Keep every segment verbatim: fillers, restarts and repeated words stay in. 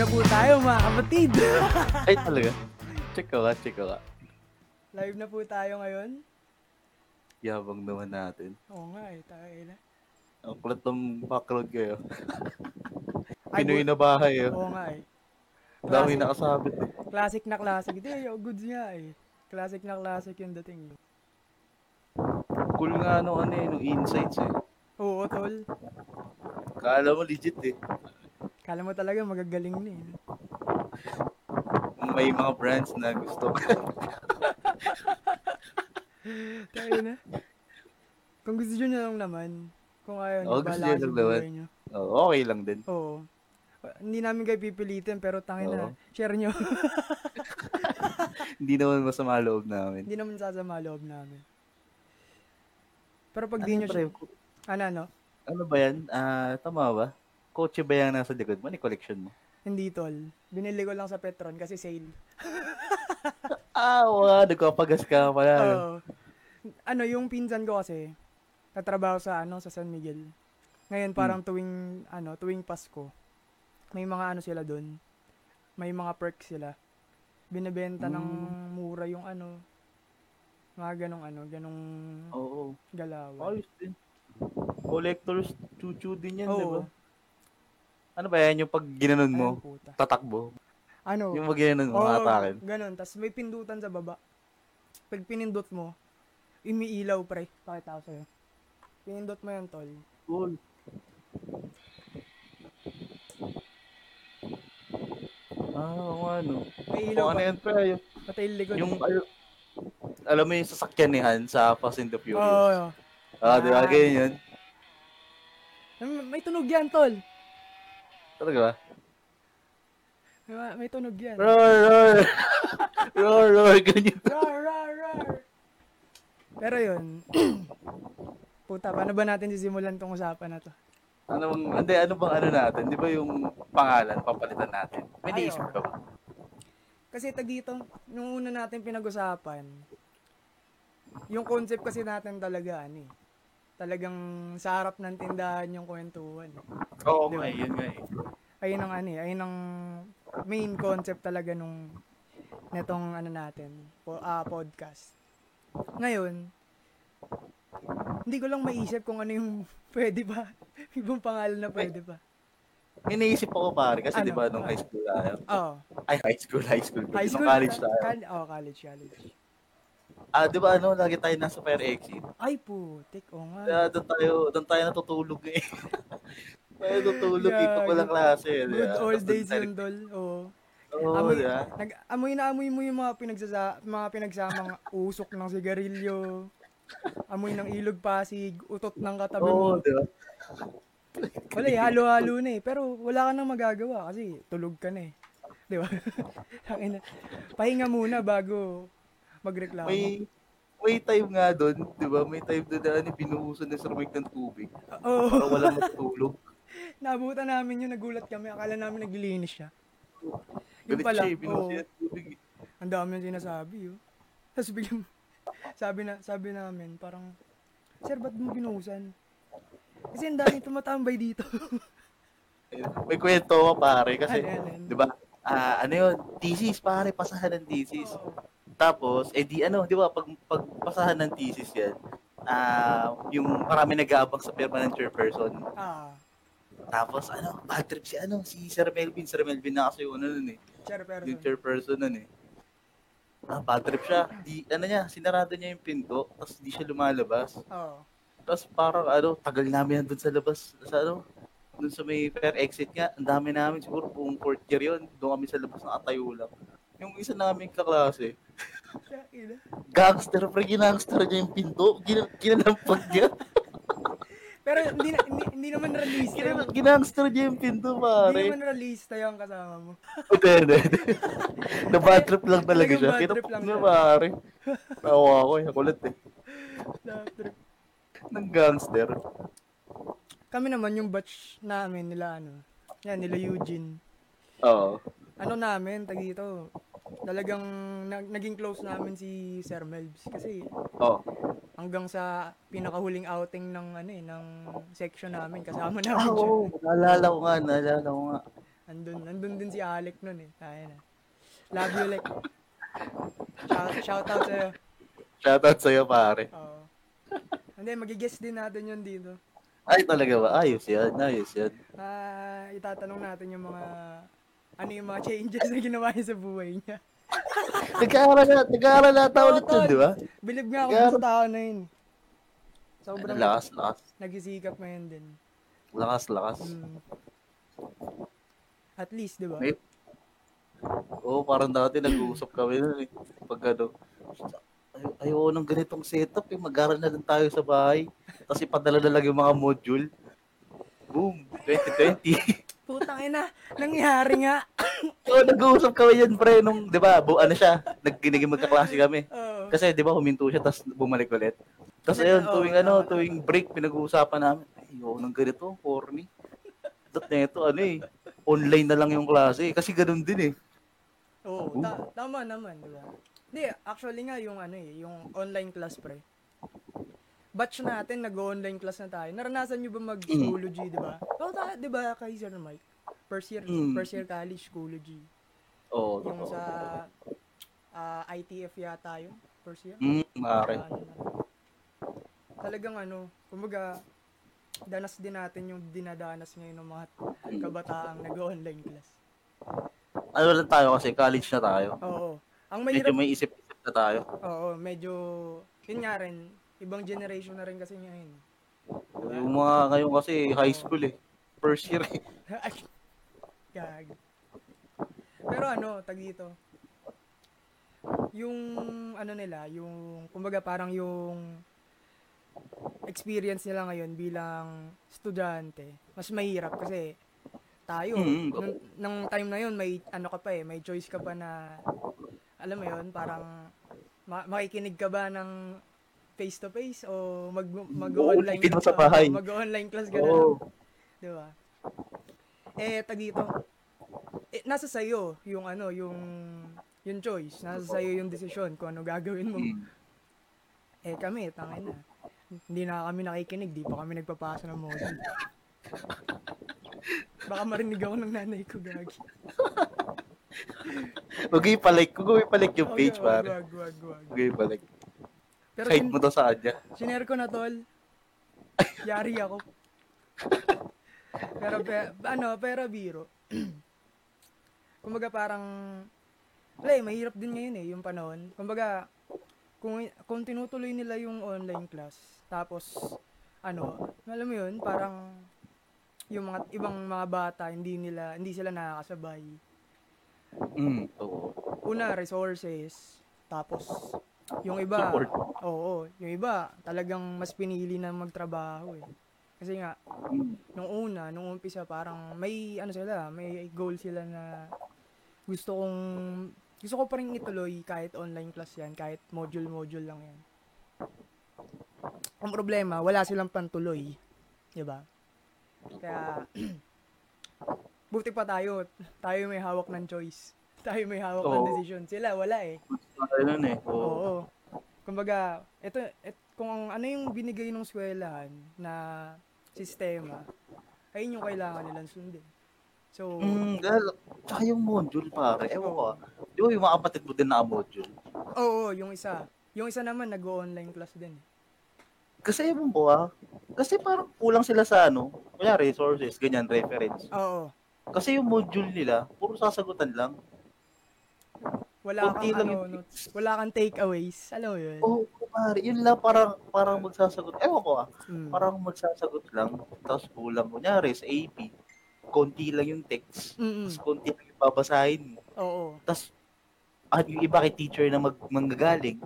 na po tayo, mga kapatid. Ay, talaga? Check ko ka, check ko ka. Live na po tayo ngayon. Yabang naman natin. Oo nga eh, tayo eh. Ang kulat ng background kayo. Pinoy na bahay eh. Oo nga eh. Dami nakasabit eh. Classic na classic. Hindi, yung goods niya eh. Classic na classic yung dating. Cool nga nung ano eh, nung insights eh. Oo, tol. Kala mo legit eh. Kala mo talaga magagaling na eh. May mga brands na gusto ko. Tayo na. Kung gusto nyo na lang naman. Kung ayaw nyo, bahala sa buhay nyo. Okay lang din. Oo. Hindi namin kayo pipilitin, pero tangin na. Share nyo. Hindi naman masama loob namin. Hindi naman sasama loob namin. Pero pag ano di nyo siya... Ano, ano? Ano ba yan? Uh, tama ba? Kotse ba yan nasa likod mo? Ano collection mo? Hindi, tol. Binili ko lang sa Petron kasi sale. Ah, wow. Nagkapagas ka pala. Oo. Ano, yung pinsan ko kasi, natrabaho sa, ano, sa San Miguel. Ngayon, parang hmm. tuwing, ano, tuwing Pasko, may mga ano sila doon. May mga perks sila. Binibenta hmm. ng mura yung, ano, mga ganong, ano, ganong oh, oh. galawan. All din. Collectors, chuchu din yan, oh, di ba? Ano ba yan? Yung pag ginanon mo, Ay, tatakbo. Ano? Yung pag ginanon mo, oh, atakin. Ganon. Tapos may pindutan sa baba. Pag pinindot mo, imiilaw, pre. Pakita ko sa'yo. Pinindot mo yan, tol. Cool. Ah, ano? May ilaw. Ano yan, pre? Patay likod. Yung, ay- alam mo yung sasakyan ni Han sa Fast and the Furious. Oo, oh, oh. Ah, di ba? Ganyan yun. May tunog yan, tol. Talaga ba? May, may tunog yan. Roar, roar. Roar, roar. Ganyan. Roar, roar, roar. Pero yun. Puta, paano ba natin sisimulan tong usapan na to? Ano bang, hindi, ano bang ano natin? Di ba yung pangalan, papalitan natin? May naisip ka ba? Kasi tag dito, nung una natin pinag-usapan, yung concept kasi natin talaga, ano eh. Talagang sa harap ng tindahan yung kwentuhan. Oo, okay, yun nga eh. Ayun ang ano eh, ayun ang main concept talaga nung netong ano natin, po, ah, podcast. Ngayon, hindi ko lang maiisip kung ano yung pwede ba, ibang pangalan na pwede ba. Iniisip ako pare, kasi ano? Di ba nung high school tayo? Oo. Oh. Ay, high school, high school. High school, nung college tayo. Kal- oh, college, college. Ah, di ba ano, lagi tayo nasa fire exit? Ay putik, o nga. Yeah, doon tayo, doon tayo natutulog eh. Tayo natutulog, yeah, ito palang klase. Good yeah. old days yun, Dol. Oo. Oh, amoy, yeah. nag, amoy na amoy mo yung mga, pinagsasa, mga pinagsamang usok ng sigarilyo, amoy ng ilog pasig, utot ng katabi oh, mo. Oo, di ba? Wala eh, halo-halo na eh. Pero wala ka nang magagawa kasi tulog ka na eh. Di ba? Pahinga muna bago... magreklamo. May, may time nga doon, di ba? May time doon na ano, pinuhusan na ceramic ng tubig. Oo. Para walang matutulog. Nabutan namin yun, nagulat kami. Akala namin naglilinis siya. Yung pala, oo. Ang dami yung sinasabi, yun. Tapos biglang, sabi, na, sabi namin, parang, sir, ba't mo pinuhusan? Kasi ang dami tumatambay dito. May kwento ko, pare, kasi, di ba? Uh, ano yun? Thesis, pare, pasahan ng thesis. Oo. Tapos, eh di ano, di ba, pag pagpasahan ng thesis yan, ah uh, yung marami nag-aabang sa permanent chairperson. Ah. Tapos, ano, bad trip si, ano, si Sir Melvin. Sir Melvin na kasi yung ano nun eh. Chairperson. Yung chairperson nun eh. Ah, bad trip siya. Di, ano niya, sinarado niya yung pinto, tapos di siya lumalabas. Oo. Oh. Tapos parang, ano, tagal namin yan doon sa labas, sa ano, doon sa may fair exit nga, ang dami namin, siguro buong fourth year yun, doon kami sa labas ng atayo lang. Yung isa naming kaklase. Gangster, pre, ginangster niya yung pinto. Gin- ginanampag niya. Pero hindi, na, hindi, hindi naman realista. Gin- ginangster niya yung pinto, pare. Hindi naman realista yung kasama mo. Hindi, hindi. Na-bad trip lang talaga siya. Bad trip lang. Kita pare. Tawa ako eh. Kulit eh. Bad trip. Nag-gangster. Kami naman yung batch namin nila ano. Yan, nila Eugene. Oo. Ano namin, tag dito, talagang nag- naging close namin si Sir Melbs kasi oh. hanggang sa pinakahuling outing ng ano eh, ng section namin, kasama namin oh, siya. Oo, oh, naalala ko nga, naalala ko nga. Andun, andun din si Alec nun eh. Tayo na. Love you, Alec. Shout, shout out sa'yo. Shout out sa'yo, pare. Oo. Hindi, magigess din natin yun dito. Ay, talaga ba? Ayos yan, ayos yan. Ah, uh, itatanong natin yung mga, ano yung mga changes na ginawa niya sa buhay niya. Nag-aaral na, nag-aaral na tao ulit yun, di ba? Bilib nga ako sa tao na yun. Sobrang ay, lakas, lakas. Nagisikap ngayon din. Lakas, lakas. Hmm. At least, di ba? May... Oo, oh, parang dati nag-uusap kami na. Pag ano, ay, ayaw ng ganitong setup, eh. Mag-aaral na din tayo sa bahay. Tapos ipadala na lang yung mga module. Boom! twenty twenty Putang ina, nangyari nga. Oo, so, nag-uusap kami yan, pre, nung, di ba, bu- ano siya, nagginiging magkaklase kami. Oh. Kasi, di ba, huminto siya, tapos bumalik ulit. Tapos ayun, tuwing oh, ano, oh, tuwing break, pinag-uusapan namin, ayaw ng ganito, corny. Dot neto, ano eh, online na lang yung klase, kasi ganun din eh. Oo, oh, ta- tama naman, di ba? Hindi, actually nga yung ano eh, yung online class, pre. Batch natin, nag-online class na tayo. Naranasan nyo ba mag-zoology, mm. di ba? Oo, ta- di ba, kay Sir Mike? First year, mm. first year college, zoology. Oo, oh, yung sa uh, I T F yata yun, first year. Hmm, maaari. Talagang ano, kumbaga, danas din natin yung dinadanas ngayon ng mga kabataang nag-online class. Ano lang tayo kasi, college na tayo. Oo. Ang mahirap, medyo may isip-isip na tayo. Oo, medyo, yun nga rin, ibang generation na rin kasi ngayon. Yung mga ngayon kasi, high school eh. First year eh. Gag. Pero ano, tag dito, yung ano nila, yung, kumbaga parang yung experience nila ngayon bilang estudyante, mas mahirap kasi tayo, mm-hmm. nung, nung time na yun, may ano ka pa eh, may choice ka pa na, alam mo yun, parang ma- makikinig ka ba ng face to face o mag mag-online class, uh, mag-online class ganun. Oh. 'Di ba? Eh tagito. Eh, nasa sayo yung ano, yung yung choice, nasa sayo yung desisyon kung ano gagawin mo. Eh kami, tangina. Hindi na kami nakikinig, di pa kami nagpapasa ng module. Baka marinig ako ng nanay ko, gagi. Huwag yung palike. Huwag yung palike yung page, pare. Huwag, huwag, huwag. Huwag yung palike. Kahit mo to saan niya. Sinare ko na, tol. Yari ako. Pero, pe, ano, pero biro. Kumbaga parang, wala eh, mahirap din ngayon eh, yung panahon. Kumbaga, kung, kung tinutuloy nila yung online class, tapos, ano, alam mo yun, parang, yung mga, ibang mga bata, hindi nila, hindi sila nakakasabay. Mm, oo. Una, resources, tapos yung iba, support. Oo, yung iba talagang mas pinili na magtrabaho eh. Kasi nga mm. nung una, nung umpisa parang may ano sila, may goal sila na gusto kong gusto ko pa ring ituloy kahit online class yan, kahit module-module lang yan. Ang problema, wala silang pantuloy, 'di ba? Kaya buti pa tayo, tayo may hawak ng choice. Tayo may hawak oh. ng decision. Sila, wala eh. Wala eh. Oo. Oo. Kumbaga, ito, ito, kung ano yung binigay ng eskwelahan na sistema, ayun yung kailangan nilang sundin. So, mm, dahil, tsaka yung module, pare. Ewan ko, di ba yung mga kapatid mo din na module? Oo, yung isa. Yung isa naman, nag-online class din. Kasi, ewan ko ah, kasi parang kulang sila sa ano, wala resources, ganyan, reference. Oo. Kasi yung module nila, puro sasagutan lang. Wala kang ano, yung... wala kang takeaways. Alam mo yun? Oo, oh, pare. Yun lang, parang, parang magsasagot. Ewan ko ah, hmm. parang magsasagot lang. Tapos kulang, kunyari, sa A P, konti lang yung text. Mm-hmm. Tapos konti lang yung babasahin mo. Oo. Tapos, ah, yung iba kay teacher na mag- manggagaling.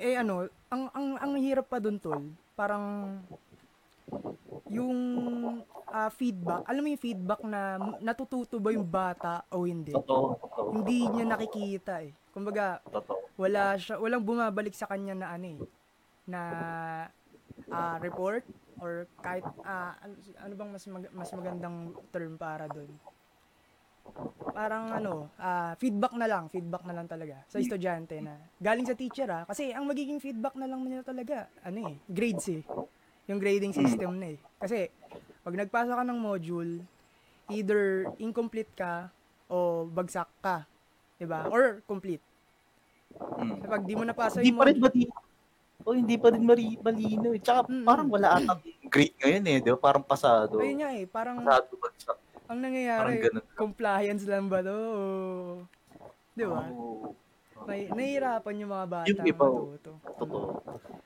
Eh ano, ang ang ang hirap pa dun, tol. Parang... yung uh, feedback, alam mo yung feedback na natututo ba yung bata o hindi? Totoo, totoo. Hindi niya nakikita eh. Kumbaga, totoo. Wala siya, walang bumabalik sa kanya na ano eh, na uh, report or kahit uh, ano bang mas mag- mas magandang term para doon. Parang ano, uh, feedback na lang, feedback na lang talaga sa estudyante na galing sa teacher ah, kasi ang magiging feedback na lang nila talaga, ano eh, grades eh. Yung grading system na eh. Kasi, pag nagpasa ka ng module, either incomplete ka o bagsak ka, 'di ba? Or complete. Mm. Pag di mo napasa yung module, o oh, hindi pa rin mari- malino eh. Tsaka mm. parang wala atang grade ngayon eh, di ba? Parang pasado. Ayun nga eh, parang pasado bagsak. Ang nangyayari, compliance lang ba to? Di ba? Oh. May, nahihirapan yung mga bata. Yung iba, matuto. Totoo.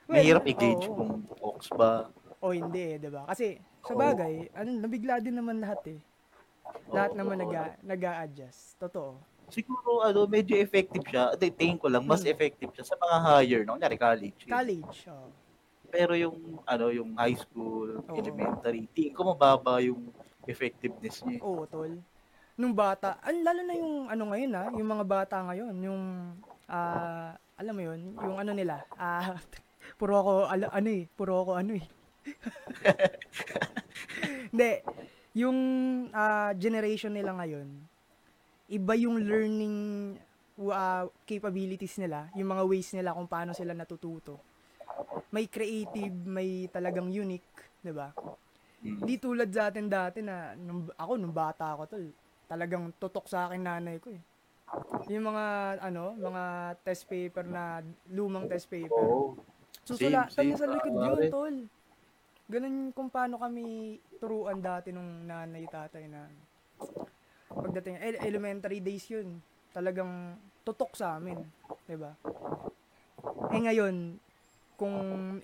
Well, nahihirap i-gauge oh, kung box ba. O oh, hindi eh, di ba? Kasi sa bagay, oh. ano, nabigla din naman lahat eh. Oh, lahat naman oh. naga, naga-adjust. Totoo. Siguro, ano, medyo effective siya. Tingin ko lang, mas effective siya sa mga higher, no? Kunyari, college. Eh. College, oh. Pero yung, ano, yung high school, oh. elementary, tingin ko mababa yung effectiveness niya. Oo, oh, tol. Nung bata, an, lalo na yung, ano ngayon, ha? Yung mga bata ngayon, yung, ah, uh, alam mo yun, yung ano nila, ah, uh, puro ako, ala, ano eh, puro ako, ano eh. Hindi, yung uh, generation nila ngayon, iba yung learning uh, capabilities nila, yung mga ways nila kung paano sila natututo. May creative, may talagang unique, di ba? Hindi mm. tulad sa atin dati na, nung, ako, nung bata ako, tol, talagang tutok sa akin nanay ko eh. Yung mga, ano, mga test paper na, lumang test paper. Oh, susulatan niya sa likod yun, tol. Ganun kung paano kami turuan dati nung nanay, tatay na... Pagdating elementary days yun, talagang tutok sa amin, diba? Eh ngayon, kung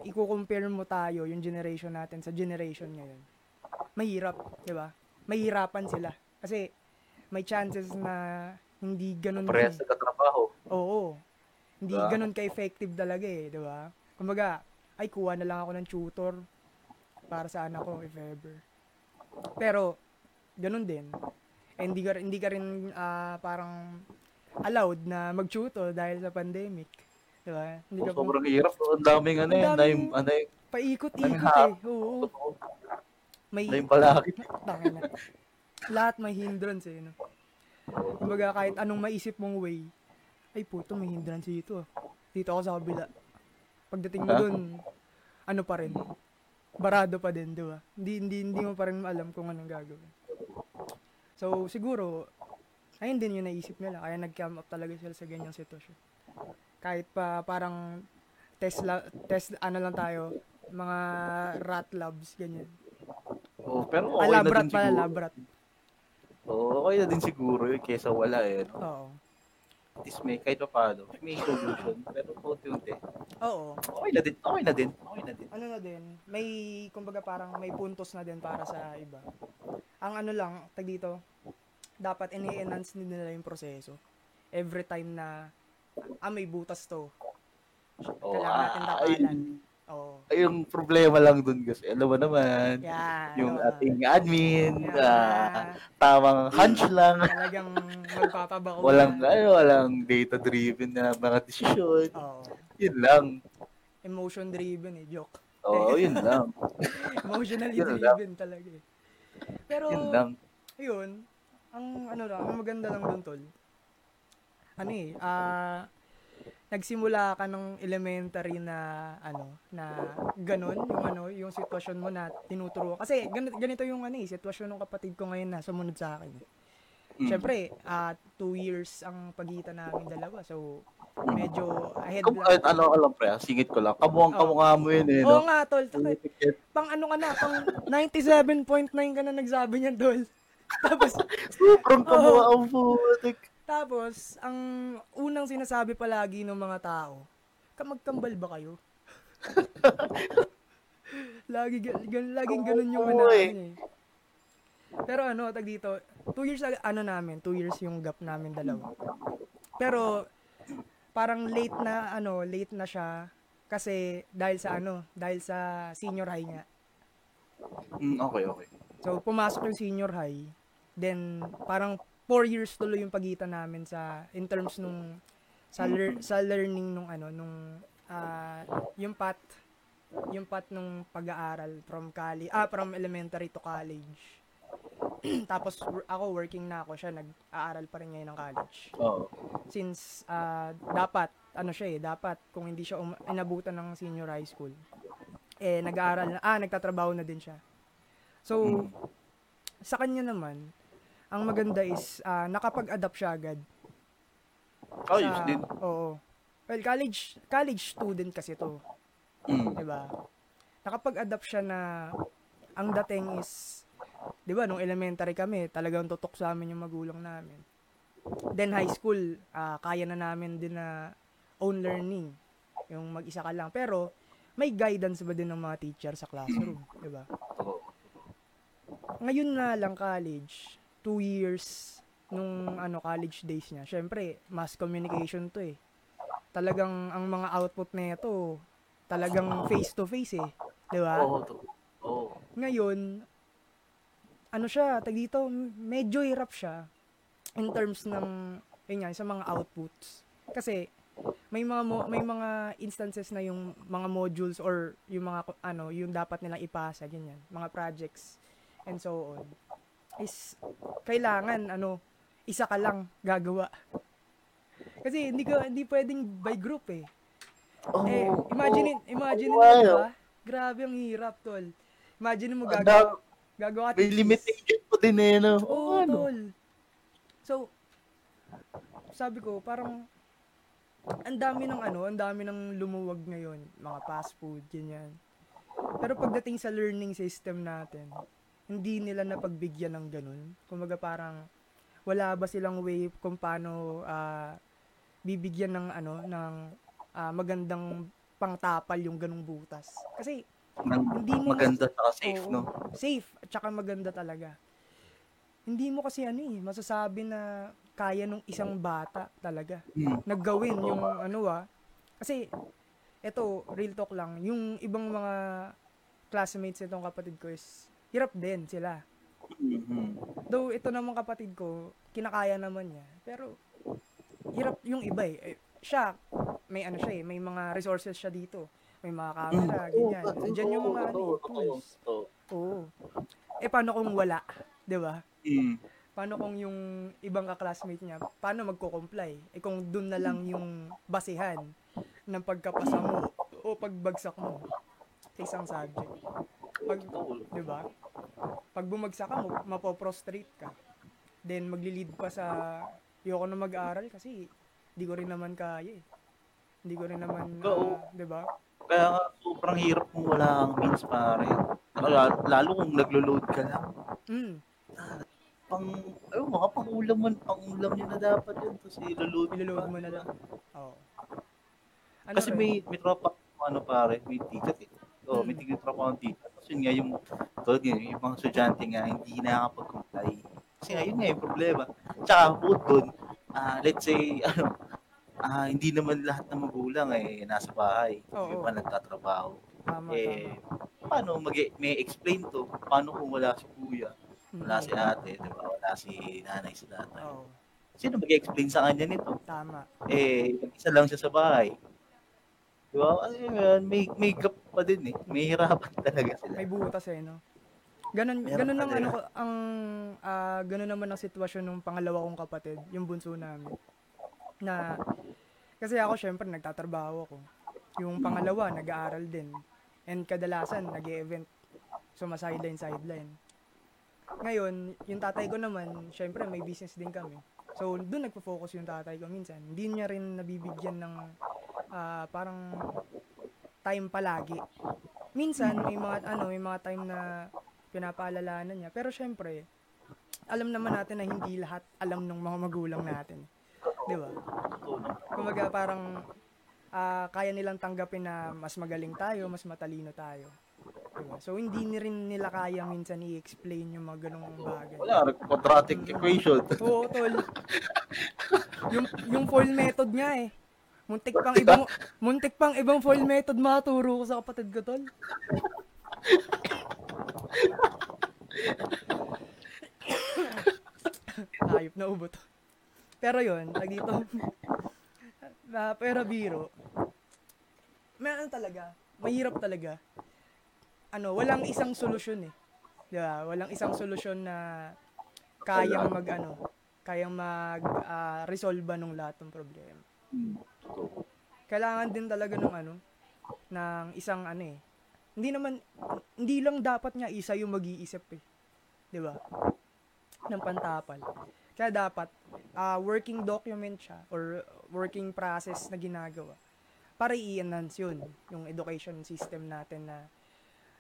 i-compare mo tayo yung generation natin sa generation ngayon, mahirap, diba? Mahirapan sila. Kasi may chances na hindi ganun. Parehas sa katrabaho. Oo. Hindi diba? Ganun ka-effective talaga eh, diba? Kumbaga, ay kuha na lang ako ng tutor para sa anak ko, if ever. Pero, ganun din. And hindi ka, hindi ka rin uh, parang allowed na mag-tutor dahil sa pandemic. Diba? Hindi oh, ka sobrang pong... hirap. Ang daming ano yun. Ang daming paikot-ikot eh. Oo. May balakit. Lahat may hindrance eh. No? Kumbaga kahit anong maisip mong way, ay puto may hindrance dito. Dito ako sa kabila. Pagdating mo dun, ano pa rin. Barado pa din, diba? Hindi, hindi, hindi mo pa rin alam kung anong gagawin. So, siguro, ayun din yung naisip nila. Kaya nag-come up talaga sila sa ganyang sitwasyon. Kahit pa parang test, la- test ano lang tayo, mga rat labs, ganyan. Oh, pero okay alabrat na din pala, siguro. Alabrat oh, okay na din siguro yun kesa wala eh. No? Oo. At least may, kahit pa paano, may solution. Pero konti-unti. Oo. Okay na din, okay na din, okay na din. Ano na din, may, kumbaga parang may puntos na din para sa iba. Ang ano lang, tag dito, dapat ini-enhance din nila yung proseso. Every time na, ah, may butas to. Oh, kailangan natin takalan. Oh. Ay, yung problema lang dun kasi, alam mo naman, yeah, yung naman. Ating admin, yeah. uh, tamang hunch lang. Talagang magpapabako. Walang, ano, walang data-driven na mga desisyon. Oh. Yun lang. Emotion-driven eh, joke. Oo, oh, yun lang. Emotionally yun driven lang. Talaga eh. Pero, yun, ang ano lang, ang maganda lang dun, tol. Ano eh, ah, uh, nagsimula ka ng elementary na, ano, na ganun, yung ano, yung sitwasyon mo na tinuturo. Kasi, ganito, ganito yung ano eh, sitwasyon ng kapatid ko ngayon na sumunod sa akin. Mm. Siyempre, ah, uh, two years ang pagitan namin dalawa, so, medyo ahead Kamu, lang. Ano ka lang, pre, singit ko lang. Kamuang oh. kamukha mo yun eh. Oo no? nga, tol. Pang ano ka na, pang ninety-seven point nine ka na nagsabi niyan, tol. Tapos, sobrang kamukha ang butik. Tapos, ang unang sinasabi palagi ng mga tao, magkambal ba kayo? Lagi, gan, laging ganun yung ano eh. Pero ano, tag dito, two years ano namin, two years yung gap namin dalawa. Pero, parang late na ano, late na siya kasi dahil sa ano, dahil sa senior high niya. Mm, okay, okay. So pumasok yung senior high, then parang four years tuloy yung pagitan namin sa in terms nung sa, lear, sa learning nung ano, nung uh, yung path, yung path nung pag-aaral from college, ah from elementary to college. Tapos ako working na ako, siya nag-aaral pa rin ngayon ng college. Oh. Since uh, dapat ano siya eh, dapat kung hindi siya um- inabutan ng senior high school eh nag-aaral na, ah nagtatrabaho na din siya. So mm. sa kanya naman, ang maganda is uh, nakapag-adapt siya agad. Oh, you did? Oo. Well, college college student kasi to. Mm. Diba? Nakapag-adapt siya na ang dating is, diba, nung elementary kami, talagang tutok sa amin yung magulang namin. Then high school, uh, kaya na namin din na own learning. Yung mag-isa ka lang. Pero, may guidance ba din ng mga teacher sa classroom? Diba? Ngayon na lang college, two years nung ano college days niya. Syempre, mass communication to eh. Talagang ang mga output nito talagang face to face eh, 'di ba? Oo. Oh. Ngayon ano siya, tag dito, medyo hirap siya in terms ng yun nga, sa mga outputs. Kasi may mga mo, may mga instances na yung mga modules or yung mga ano, yung dapat nilang ipasa ganyan, mga projects and so on. Is kailangan ano, isa ka lang gagawa. Kasi hindi ko hindi pwedeng by group eh. Oh, eh imagine oh, imagine oh, mo ba? Grabe ang hirap, tol. Imagine mo gagawa gagawa tayo. May limitation po din eh, no. Oh, oh, tol. So sabi ko, parang ang dami ng ano, ang dami ng lumuwag ngayon, mga fast food ganyan. Pero pagdating sa learning system natin, hindi nila napagbigyan ng ganun. Kumbaga parang wala ba silang way kung paano uh, bibigyan ng ano ng uh, magandang pangtapal yung ganung butas. Kasi hindi mo maganda kasi mas- safe, oh, no? Safe at saka maganda talaga. Hindi mo kasi ano eh masasabi na kaya nung isang bata talaga naggawin yung ano ah. Kasi eto, real talk lang, yung ibang mga classmates nitong kapatid ko is hirap din sila. Though ito namang kapatid ko, kinakaya naman niya. Pero hirap yung iba eh. Siya, may ano siya eh, may mga resources siya dito. May mga camera, ganyan. Diyan yung mga tools. Oo. Eh, paano kung wala? Diba? Paano kung yung ibang kaklasmate niya, paano magko-comply? Eh, kung dun na lang yung basehan ng pagkapasa mo o pagbagsak mo sa isang subject. Pag, diba? Pag bumagsak ka, mapoprostrate ka. Then, maglilid pa sa ayoko na mag-aral kasi hindi ko rin naman kaya eh. Hindi ko rin naman, uh, di ba? Kaya sobrang hirap kung wala kang means, pare. Lalo, lalo kung naglo-load ka lang. Mm. Ah, pang, ayun, mga pang-ulam mo, pang-ulam nyo na dapat yun. Kasi ilo-load, ilo-load mo na lang. Oo. Ano kasi rin? may, may tropa, ano pare, may ticket eh. Oo, so, mm. may ticket tropa ng ticket. Kasi yun nga yung, tulad nga, yung ibang estudyante nga, hindi nakakapag-comply. Kasi ayun nga yung problema. Tsaka po doon, uh, let's say, ano, uh, hindi naman lahat ng magulang eh, nasa bahay. Oh, yung iba nagtatrabaho. Tama, eh, tama. Paano mag- may explain to? Paano kung wala si kuya? Wala mm-hmm. si ate, diba? Wala si nanay, si tatay. Oh. Sino mag-explain sa kanya nito? Tama. Eh, isa lang siya sa bahay. Diba? May, may gap pa din eh. May hirapan talaga sila. May butas eh, no? Ganun, ganun ang ano ang uh, ganun naman ang sitwasyon ng pangalawa kong kapatid, yung bunso namin. Na kasi ako syempre nagtatrabaho ako. Yung pangalawa nag-aaral din. And kadalasan nag-e-event, sumasideline sideline. Ngayon, yung tatay ko naman, syempre may business din kami. So doon nagpo-focus yung tatay ko minsan. Hindi niya rin nabibigyan ng uh, parang time palagi. Minsan may mga ano, may mga time na pinapaalalahanan niya. Pero syempre, alam naman natin na hindi lahat alam ng mga magulang natin. Di ba? Kumbaga parang uh, kaya nilang tanggapin na mas magaling tayo, mas matalino tayo. Diba? So, hindi ni rin nila kaya minsan i-explain yung mga ganung bagay. Wala, quadratic equation. Oo, tol. Yung, yung foil method nga eh. Muntik pang ibang, muntik pang ibang foil method maturo ko sa kapatid ko, tol. Ayop na ubo to. Pero yun, tag dito. uh, pero biro. Meron talaga, mahirap talaga. Ano, walang isang solusyon eh. Diba? Walang isang solusyon na kayang mag ano, kayang mag uh, resolve ba nung lahat ng problema. Kailangan din talaga ng ano, ng isang ano eh. Hindi naman, hindi lang dapat nga isa yung mag-iisip eh. Di ba? ng pantapal. Kaya dapat uh, working document siya or working process na ginagawa para i-enhance yun, yung education system natin na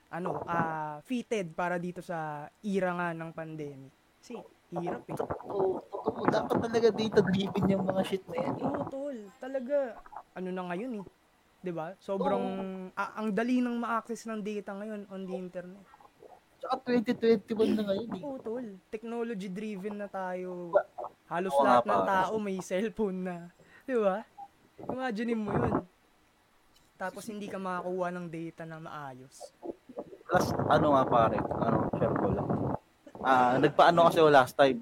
ano, uh, fitted para dito sa era nga ng pandemic. Kasi, hirap eh. Oo, oh, dapat talaga data-driven yung mga shit na yan. Oo, tol. Talaga, ano na ngayon eh. Diba? Sobrang, oh. a- ang dali nang ma-access ng data ngayon on the internet. Tsaka twenty twenty-one na ngayon eh. Oo, tol. Technology-driven na tayo. Halos oh, lahat ng tao may cellphone na. Diba? Imagine mo yun. Tapos hindi ka makakuha ng data na maayos. Plus, ano nga pare, ano, share ko lang. Ah, nagpaano kasi ako last time.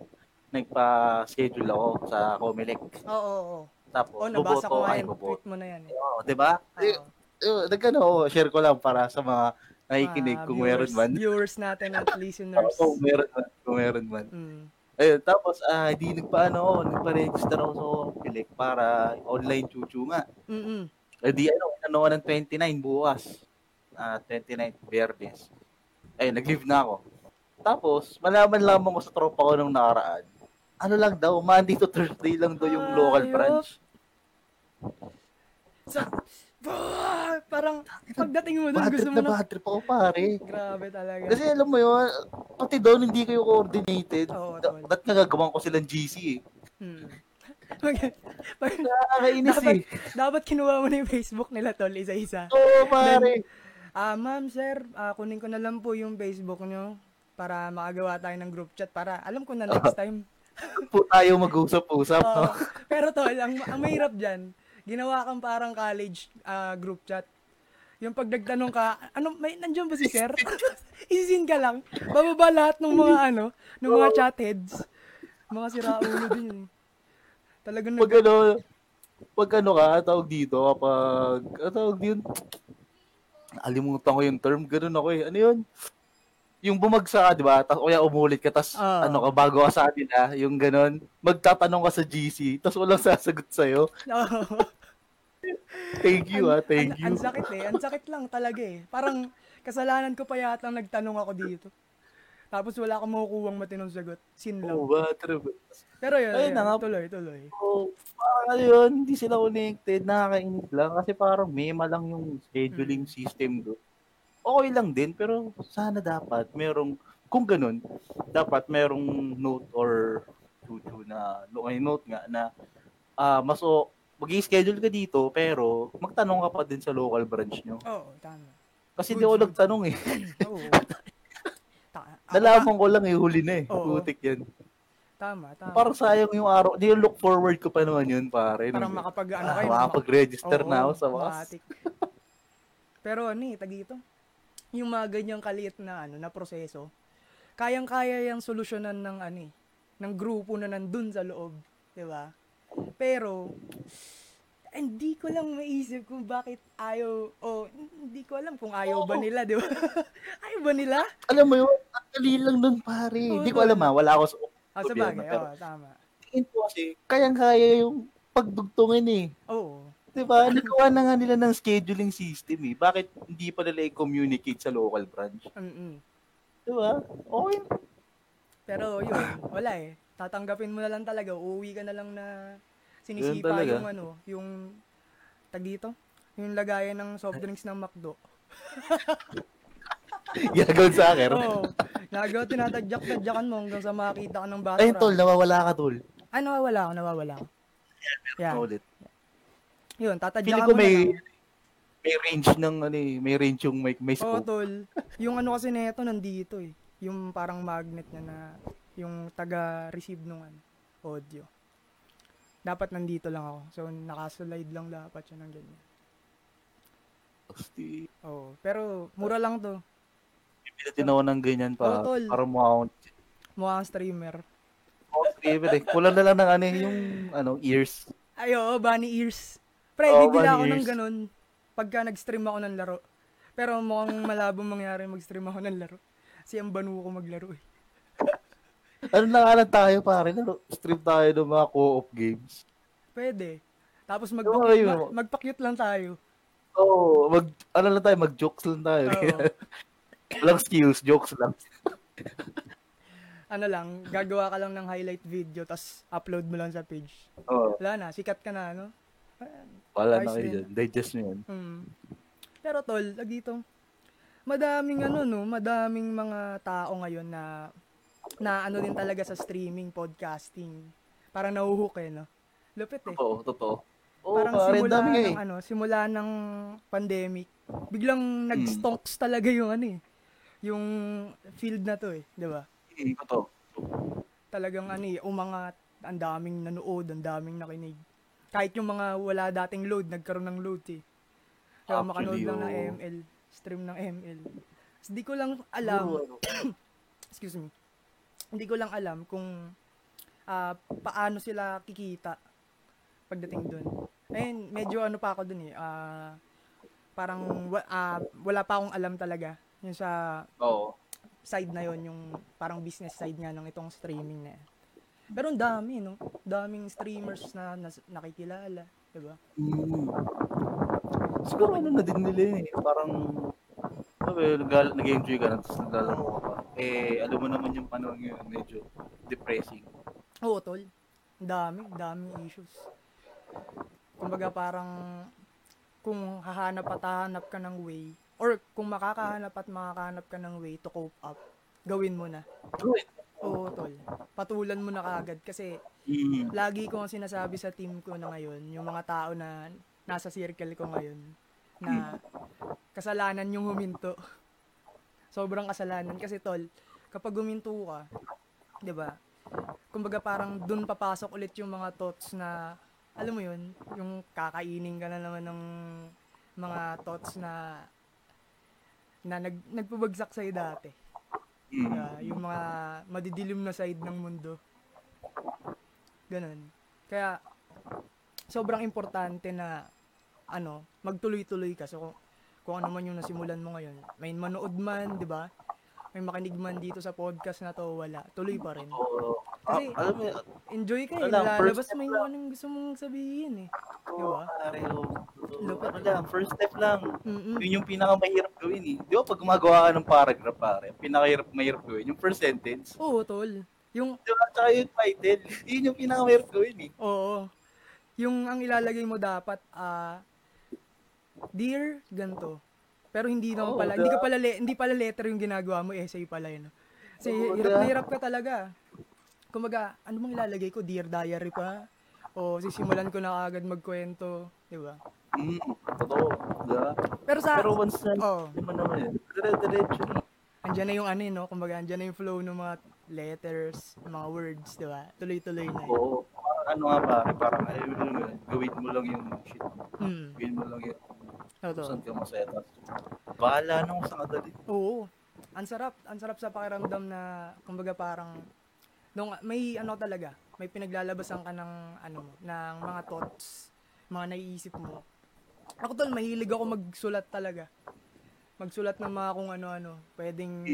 Nagpa-schedule ako sa Comelec. Oo, oo, oo. Tapos, oh, nabasa ko nga yung tweet mo na yan. Eh. Oo, diba? Oh. Nagkano, oh, share ko lang para sa mga nakikinig ah, kung viewers, meron man. Viewers natin at listeners. Oo, oh, meron man. Kung meron man. Mm. Ayun, tapos, ah, di nagpaano, nagpa-register ako sa Comelec para online chuchu nga. Mm-mm. Eh di ano, ano ng twenty-nine bukas. Ah, twenty-nine Biyernes. Ayun, nag-leave na ako. Tapos, malaman lamang ko sa tropa ko nung nakaraan. Ano lang daw, Monday to Thursday lang daw yung local branch. Sa, bah, parang pagdating mo doon gusto mo na bad trip ako, pare. Grabe talaga. Kasi alam mo yun, pati doon hindi kayo coordinated. Oh, da- ba't nagagawang ko silang G C eh? Hmm. Mag- mag- Nakakainis dapat, eh. Dapat kinuha mo na yung Facebook nila, tol, isa-isa. Oo, pare. Ah, uh, ma'am, sir, uh, kunin ko na lang po yung Facebook nyo para makagawa tayo ng group chat para alam ko na next time. Po tayo mag-usap-usap, uh, no? Pero tol, ang, ang mahirap dyan, ginawa kang parang college uh, group chat. Yung pag nagtanong ka, ano, may, nandiyan ba si sir? Isin ka lang. Bababa lahat ng mga ano, ng mga chat heads. Mga siraulo din yun. Talagang nag- pag ano, pag ano ka, tawag dito, kapag, tawag dito, alimutan ko yung term, ganun ako eh. Ano yun? Yung bumagsak ka, di ba? Tapos kaya umulit ka, tapos uh, ano ka, bago ka sa atin ha, yung ganun, magtatanong ka sa G C, tapos walang sasagot sa'yo. Uh, thank you an, ha, thank an, you. Ang sakit eh, ang sakit lang talaga eh. Parang kasalanan ko pa yata nagtanong ako dito. Tapos wala akong makukuhang matinong sagot. Sin lang. Oo, ba? Pero yun, ayun, ayun. tuloy, tuloy. Oo, parang yun, hindi sila connected, nakakainit lang. Kasi parang mema lang yung scheduling hmm. system doon. Okay lang din, pero sana dapat merong, kung ganun, dapat merong note or tutu na, ay note nga, na uh, mas o, mag-i-schedule ka dito, pero magtanong ka pa din sa local branch nyo. Oo, oh, tama. Kasi di ako nagtanong eh. Oo. Nalaman ko lang eh, huli na eh. Oo. Putik yan. Tama, tama. Parang sayang yung araw. Di look forward ko pa naman yun, pare. Parang makapag-ano kayo. Ah, makapag-register oh, na ako sa wakas. Pero ano eh, tagito. Yung mga ganyang kaliit na, ano, na proseso, kayang-kaya yung solusyonan ng, ano eh, ng grupo na nandun sa loob. Diba? Pero, hindi ko lang maiisip kung bakit ayaw, o oh, hindi ko alam kung ayaw oh. ba nila, di ba? Ayaw ba nila? Alam mo yun, akali lang nun pare. Hindi oh, ko alam ha, wala ako sa ah, oh, sabagay, oo, oh, tama. Tingin ko kasi, kayang-kaya yung pagdugtungin eh. Oo. Oh. Di ba? Nagawa na nga nila ng scheduling system eh. Bakit hindi pa nila i-communicate sa local branch? Mm-mm. Di ba? Okay. Pero yun, wala eh. Tatanggapin mo na lang talaga, uuwi ka na lang na... Sinisipa yung ano, yung tag dito, yung lagayan ng soft drinks ng McDo. Gagawin sa akin. Oo. Nagawa, tinatadyak-tadyakan mo hanggang sa makita ka ng bathroom. Ayun, tol, nawawala ka, tol. Ah, nawawala ako, nawawala ako. Yeah. Ulit. Yun, tatadyakan mo na may, lang. May range ng, ano eh, may range yung may, may scope. Oo, tol. Yung ano kasi neto nandito eh. Yung parang magnet na na, yung taga-receive nung ano, audio. Dapat nandito lang ako. So, nakaslide lang dapat siya ng ganyan. Asti. Oh, pero mura lang to. Pipilitin ako ng ganyan pa. Oh, para mukhang... Mukhang streamer. Mukhang streamer eh. Kulang na lang ng ano yung ano, ears. Ay, oo, bunny ears. Pre, oh, bibila ako ears. Ng ganun pagka nag-stream ako ng laro. Pero mukhang malabong mangyari mag-stream ako ng laro. Kasi ang banu ko maglaro eh. Ano na nga lang tayo, pare? Stream tayo ng mga co-op games. Pwede. Tapos mag- oh, mag- magpa-cute lang tayo. Oo. Oh, mag- ano lang tayo? Mag-jokes lang tayo. Walang skills. Jokes lang. ano lang, gagawa ka lang ng highlight video tapos upload mo lang sa page. Oo. Wala na, sikat ka na, ano? Wala na kayo dyan. Digest mo yun. Mm. Pero tol, lagi itong, madaming oh. ano, no? Madaming mga tao ngayon na, na ano din talaga sa streaming, podcasting. Parang nahuhook eh, no? Lupit eh. Oo, totoo. Oh, parang pa, simula ng eh. ano, simula ng pandemic, biglang hmm. nag-stonks talaga yung ano eh, yung field na to eh, 'di ba? Eh, totoo. Talagang ano eh, umangat, ang daming nanood, ang daming nakinig. Kahit yung mga wala dating load, nagkaroon ng load eh. Kaya actually, makanood lang oh. ng M L, stream ng M L. Hindi ko lang alam. Oh. Excuse me. Hindi ko lang alam kung uh, paano sila kikita pagdating doon. Ayun, medyo ano pa ako doon eh. Uh, parang uh, wala pa akong alam talaga yung sa Oo. side na yon, yung parang business side nga ng itong streaming na. Pero ang dami, no? Daming streamers na, na nakikilala, di ba? Mm. Siguro ano na din nila eh. Parang, sabi, nag-enjoy ka na, tapos naglalaro ka pa. Eh, alam mo naman yung panahon yun, medyo depressing. Oo, tol. Dami, daming issues. Kumbaga parang, kung hahanap at hahanap ka ng way, or kung makakahanap at makakahanap ka ng way to cope up, gawin mo na. Oo, tol. Patulan mo na kaagad kasi mm. lagi ko ang sinasabi sa team ko na ngayon, yung mga tao na nasa circle ko ngayon, na kasalanan yung huminto. Sobrang kasalanan. Kasi tol, kapag huminto ka, di ba, kumbaga parang dun papasok ulit yung mga thoughts na, alam mo yun, yung kakainin ka na naman ng mga thoughts na na nag, nagpabagsak sa'yo dati. Uh, yung mga madidilim na side ng mundo. Ganun. Kaya, sobrang importante na, ano, magtuloy-tuloy ka. So, kung, kung ano man yung nasimulan mo ngayon, may manood man, di ba? May makinig man dito sa podcast na to, wala. Tuloy pa rin. Kasi, enjoy ka eh. Lalabas mo yung anong gusto mong sabihin eh. Di ba? Lupit. First step lang. Mm-mm. Yun yung pinakamahirap gawin eh. Di ba pag gumagawa ka ng paragraph pare, pinakamahirap gawin, yung first sentence. Oo, tol. Yung... Di ba? Tsaka yung title. Yun yung pinakamahirap gawin eh. Oo. Yung ang ilalagay mo dapat, ah, uh, dear, ganto. Pero hindi naman oh, pala, da. hindi ka pala, le, hindi pala letter yung ginagawa mo, essay pala yun. Kasi oh, hirap na hirap ka talaga. Kumaga, ano mang ilalagay ko? Dear diary pa? O sisimulan ko na agad magkwento, di ba? Mm, totoo. Da. Pero sa... Pero once na, oh, naman naman yun. Dire-diretso na. Andiyan na yung ano yun, no? Kumaga, andiyan na yung flow ng mga letters, mga words, di ba? Tuloy-tuloy na yun. Oo. Ano nga pare, parang ayaw mo lang, gawin mo lang yung shit. Mm. Gawin mo lang yun. Saan ka masaya tapos bahala nung sa kadali. Oo. Ang sarap. Ang sarap sa pakiramdam na kumbaga parang nung, may ano talaga, may pinaglalabasan ka ng ano mo, ng mga thoughts, mga naiisip mo. Ako tol, mahilig ako magsulat talaga. Magsulat ng mga kung ano-ano. Pwedeng,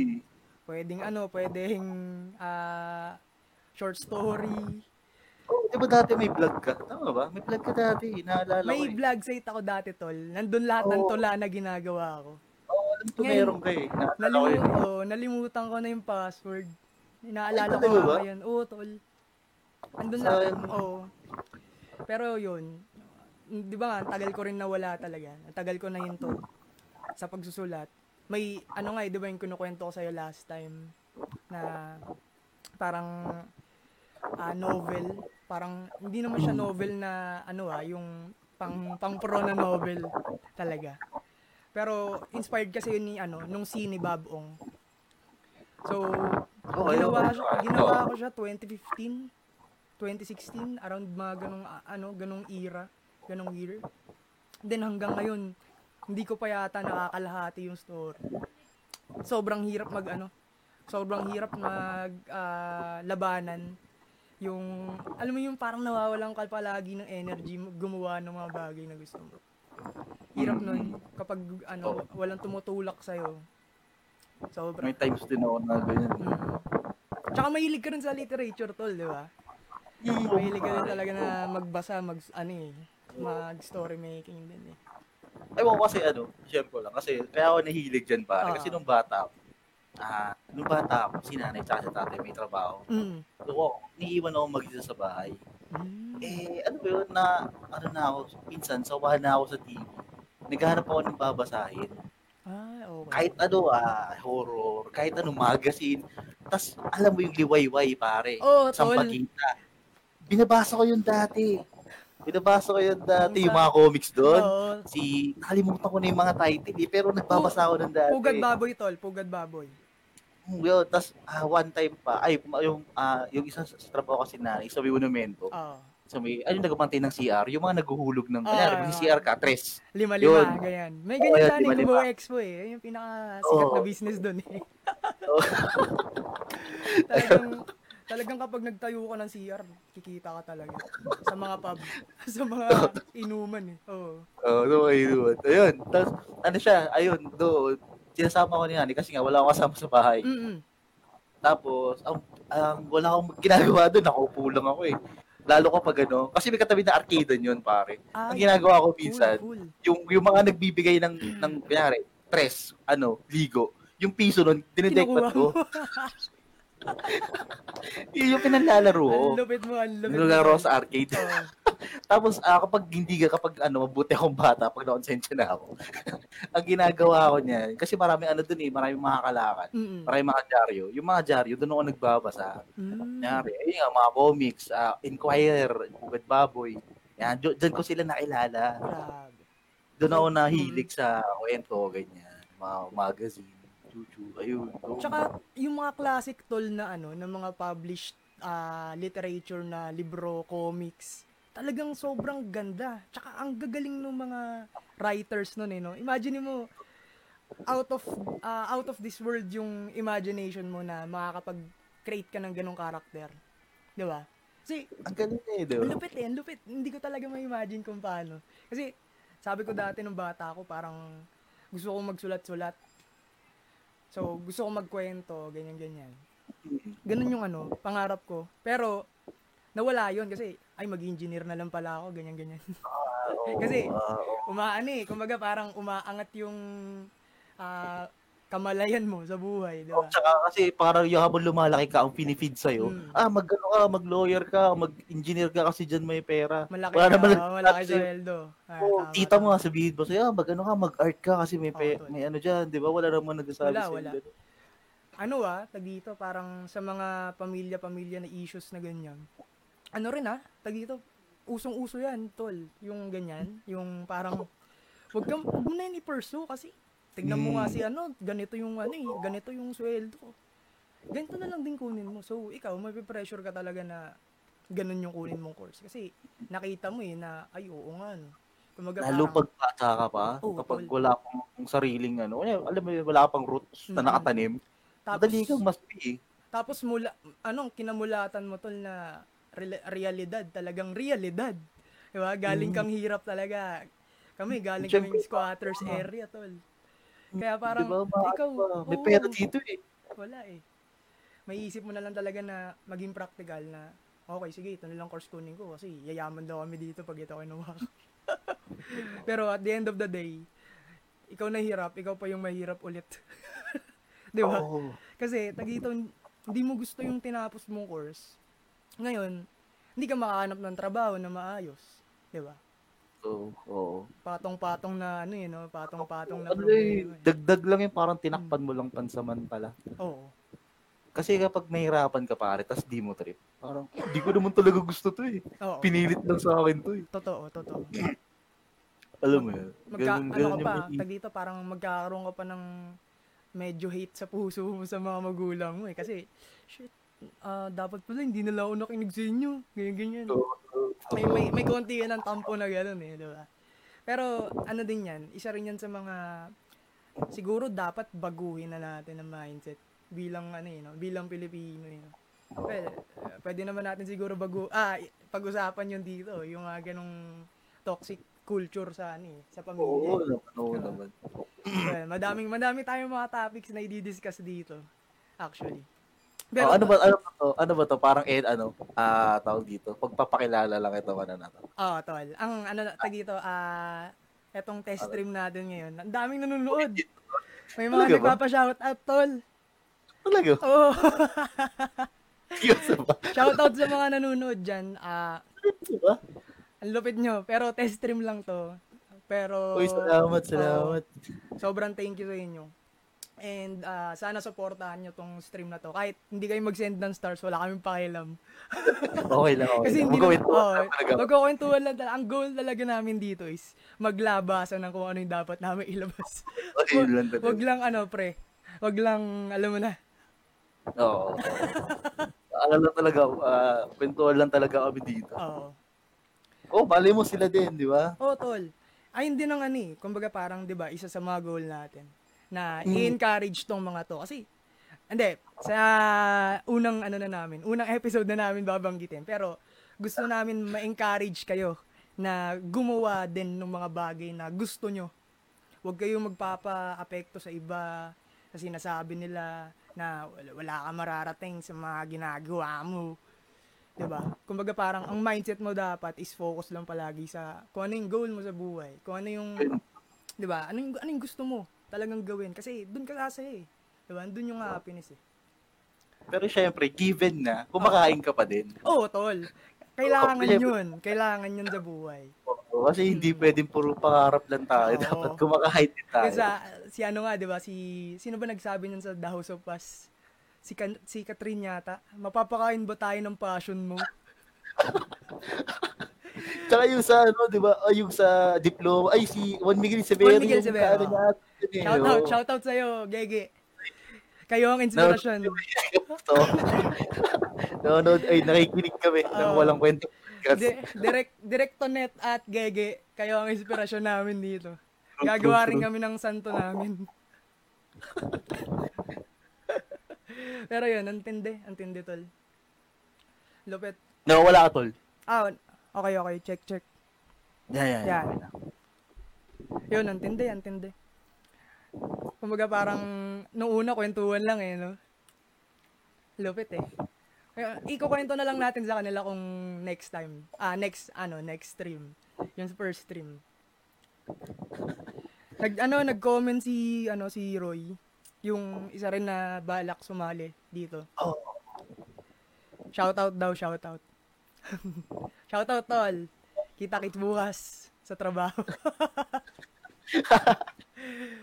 pwedeng ano, pwedeng uh, short story. Oh, di ba dati may vlog ka? Tama ba? May vlog ka dati, naalala ko. May vlog site ako dati, tol. Nandun lahat oh. ng tula na ginagawa ko. Oo, oh, alam ko meron ka eh. Nalimu- eh. Oh, nalimutan ko na yung password. Inaalala ko na ba yun. Oo, tol. Nandun lahat. Yung... Oo. Pero yun, di ba nga, tagal ko rin nawala talaga. Tagal ko na yun, tol. Sa pagsusulat. May, ano nga eh, di ba yung kinukwento ko sa'yo last time? Na parang uh, novel. Parang hindi naman siya novel na ano ah, yung pang pang pro na novel talaga. Pero inspired kasi yun ni ano, nung si ni Bob Ong. So, okay, ginawa, okay. ginawa ko siya twenty fifteen, twenty sixteen, around mga ganung ano, ganung era, ganung year. Then hanggang ngayon, hindi ko pa yata nakakalahati yung story. Sobrang hirap mag ano, sobrang hirap mag uh, labanan. Yung, alam mo yung parang nawawalan ka palagi ng energy gumawa ng mga bagay na gusto mo. Hirap nun kapag ano, walang tumutulak sa'yo. Sobra. May times din ako na ganyan. Mm. Tsaka mahilig ka rin sa literature, tol, di ba? Mahilig ka rin talaga na magbasa, mag, ano eh, mag-story making din eh. Ewan ko kasi ano, share ko lang. Kasi kaya ako nahilig dyan pare. Ah. Kasi nung bata ako, ah, nung bata ako, si nanay at si tatay may trabaho. Mm. So, oh, niiwan ako mag-isa sa bahay. Mm. Eh, ano ba yun na, ano na ako, minsan, sawahan na ako sa T V. Naghahanap ako ng babasahin. Ah, okay. Kahit ano, ah, horror, kahit anong magazine. Tapos, alam mo yung liwayway, pare. Oh, Sampaguita. Binabasa ko yun dati. Binabasa ko yun dati, yung mga comics doon. Oh. Si, nakalimutan ko na yung mga title eh, pero nagbabasa ko nun dati. Pugad baboy, tol. Pugad baboy. Well, tas uh, one time pa, ay, yung, uh, yung isa sa trabaho kasi na, isa may monumento. Oh. So, may, ayun, nagpapantay ng C R, yung mga naguhulog ng, oh, kanyari, may C R ka, tres. Lima-lima, ganyan. May ganyan oh, tanig Kubo Expo eh. Yung pinakasikat oh. na business doon eh. Oh. Talagang... Talagang kapag nagtayo ka ng C R, kikita ka talaga sa mga pub, sa mga inuman eh. Oo. Oo, no, inuman. Ayun, tapos ano siya, ayun, doon, sinasama ko ni Nani kasi nga wala akong kasama sa bahay. Mm-hmm. Tapos, ang, ang wala akong ginagawa doon, nakaupo lang ako eh. Lalo kapag ano, kasi may katabi na arcade yun, pare. Ay, ang ginagawa ko minsan, cool, cool. yung, yung mga nagbibigay ng, ng kunyari, tres, ano, ligo, yung piso nun, dinidekpat ko. Yung pinanlalaro. Ang lupit mo, ang lupit mo. Nalaro sa arcade. Oh. Tapos uh, kapag hindi ka, kapag ano, mabuti akong bata, pag na-consensya na ako. Ang ginagawa ko niyan, kasi maraming ano dun eh, maraming mga kalakan, mm-hmm. maraming mga dyaryo. Yung mga dyaryo, dun ako nagbabasa. Mm-hmm. Nari, ayun nga, mga comics, uh, Inquirer, Bugad Baboy. Yan, dyan ko sila nakilala. Dun ako nahilig sa kwento, ganyan, mga magazine. Ayun. Tsaka yung mga classic tol na ano, ng mga published uh, literature na libro, comics, talagang sobrang ganda. Tsaka ang gagaling ng mga writers nun eh, no? Imagine mo, out of, uh, out of this world yung imagination mo na makakapag-create ka ng ganong karakter. Di ba? Kasi, ang galing eh, di ba? Lupit eh, lupit. Hindi ko talaga ma-imagine kung paano. Kasi, sabi ko dati nung bata ako, parang gusto kong magsulat-sulat. So, gusto ko magkwento, ganyan-ganyan. Ganun yung ano, pangarap ko. Pero, nawala yun kasi, ay, mag-engineer na lang pala ako, ganyan-ganyan. Kasi, umaano eh, kumbaga parang umaangat yung uh, kamalayan mo sa buhay, di ba? Oh, tsaka kasi, parang yung habang lumalaki ka, ang pinifeed sa'yo, hmm. ah, mag-ano ka, mag-lawyer ka, mag-engineer ka kasi dyan may pera. Malaki ka, malaki sa weldo. Oo, oh, tita mo, sabihin mo sa'yo, mag-ano ka, mag-art ka kasi may, pe- oh, may ano dyan, di ba? Wala naman nagsasabi sa'yo. Wala, wala. Ano ah, tag dito, parang sa mga pamilya-pamilya na issues na ganyan, ano rin ah, tag dito, usong-uso yan, tol, yung ganyan, yung parang, huwag ka, huwag mo na yun i-pursue kasi, tignan mo nga si ano, ganito yung ano eh, ganito yung sweldo. Ganito na lang din kunin mo. So, ikaw, may pressure ka talaga na ganun yung kunin mong course. Kasi nakita mo eh na, ay, oo nga, no. Kumaga, lalo parang, pag bata ka pa, oh, kapag well, wala pang sariling ano, alam mo, wala pang roots na nakatanim, tapos, madali kang mas pi eh. Tapos, mula, anong kinamulatan mo, tol, na re- realidad, talagang realidad. Diba? Galing kang hirap talaga. Kami, galing kami yung squatters area, tol. Kaya parang, diba, ma- ikaw, ma- may oh, pera dito eh. Wala eh. May isip mo na lang talaga na maging practical na, okay, sige, ito na lang course kunin ko kasi yayaman daw kami dito pag ito kinuha. Pero at the end of the day, ikaw nahirap, ikaw pa yung mahirap ulit. Di ba? Oh. Kasi, tagito, hindi mo gusto yung tinapos mong course. Ngayon, hindi ka makahanap ng trabaho na maayos. Di ba? Oo. Oh, oh. Patong-patong na ano yun, no? Patong-patong oh, na problema. Eh. Dagdag lang yun, parang tinakpan mo lang pansamantala. Oo. Oh. Kasi kapag mahirapan ka pare, tas di mo trip. Parang, di ko naman talaga gusto to eh. Oh, pinilit lang sa akin to eh. Totoo, totoo. Alam mo yun. Magka, ganun, ano ganun ka pa, tag dito, parang magkakaroon ka pa ng medyo hate sa puso mo sa mga magulang mo eh. Kasi, shit, uh, dapat pala, hindi na lang ako nakinig sa inyo. Ganyan-ganyan. Oo. So, May, may may konti yan ang tampo na gano'n eh, diba? Pero ano din yan, isa rin yan sa mga, siguro dapat baguhin na natin ang mindset bilang ano eh, no? Bilang Pilipino eh. No? Well, uh, pwede naman natin siguro bago, ah, pag-usapan yun dito, yung uh, ganong toxic culture sa ano eh, sa pamilya. Oo, oo naman. Well, madaming, madami tayong mga topics na i-discuss dito, actually. Pero, oh, ano ba ano ba to? Ano ba to? Parang eh ano, ah uh, tawag dito. Pagpapakilala lang ito ano natin. Oo, oh, tol. Ang ano tag dito ah uh, etong test stream natin ngayon. Ang daming nanonood. May mga nagpapa-shoutout, tol. Talaga? Oo. Shoutout sa mga nanonood dyan. Ah, uh, ang lupit nyo. Pero test stream lang to. Pero... Uy, salamat, salamat. Uh, sobrang thank you sa inyo. And uh, sana supportahan nyo tong stream na to. Kahit hindi kayo mag-send ng stars, wala kaming pakialam. Okay lang, okay. Kasi hindi magkukwentuhan lang talaga. Ang goal talaga namin dito is maglabasan ng kung ano yung dapat namin ilabas. Okay, wag, wag lang ano, pre. Wag lang, alam mo na. Oo. Alam lang talaga, uh, kwentuhan lang talaga kami dito. Oo. Oh, bali mo sila din, di ba? Oo, oh, tol. Ayun din ang ani, kumbaga parang 'di ba, isa sa mga goal natin na mm. i-encourage tong mga to kasi hindi sa unang ano na namin, unang episode na namin babanggitin pero gusto namin ma-encourage kayo na gumawa din ng mga bagay na gusto nyo. Huwag kayong magpapa-apekto sa iba kasi nasabi nila na wala kang mararating sa mga ginagawa mo. 'Di ba? Kumbaga parang ang mindset mo dapat is focus lang palagi sa kung ano yung goal mo sa buhay. Kung ano yung 'di ba? Ano yung ano yung gusto mo talagang gawin kasi doon ka sasaya eh. 'Di ba? Doon yung happiness eh. Pero syempre, given na, kumakain ka pa din. Oo, oh, tol. Kailangan oh, 'yun. Kailangan 'yun sa buhay. Oh, kasi hmm. hindi pwedeng puro pangarap lang tayo. Oh. Dapat kumakain din tayo. Kasi si ano nga 'di ba? Si sino ba nagsabi nun sa The House of Us? Si, kan- si Katrin yata, mapapakain ba tayo ng passion mo? Tsaka yung sa, ano, di ba, ay, yung sa diploma, ay, si Juan Miguel Severo. Juan Miguel Severo. Shoutout, shoutout sa'yo, Gege. Kayo ang inspirasyon. No, no, ay, nakikinig kami uh, ng walang kwento. Di- direct, Directonet at Gege, kayo ang inspirasyon namin dito. Gagawa rin kami ng santo namin. Pero yun, antindi, antindi tol. Lupit. No, wala ka tol. Ah, okay, okay, check, check. Yeah, yeah, yeah. yeah. Yun, antindi, antindi. Kumbaga parang, nung una, kwentuhan lang eh, no? Lupit eh. Ikukwento na lang natin sa kanila kung next time. Ah, next, ano, next stream. Yung first stream. Nag, ano, nag-comment si, ano, si Roy. Yung isa rin na balak sumali dito. Oh. Shoutout daw, shoutout. Shoutout, tol. Kita-kit bukas sa trabaho.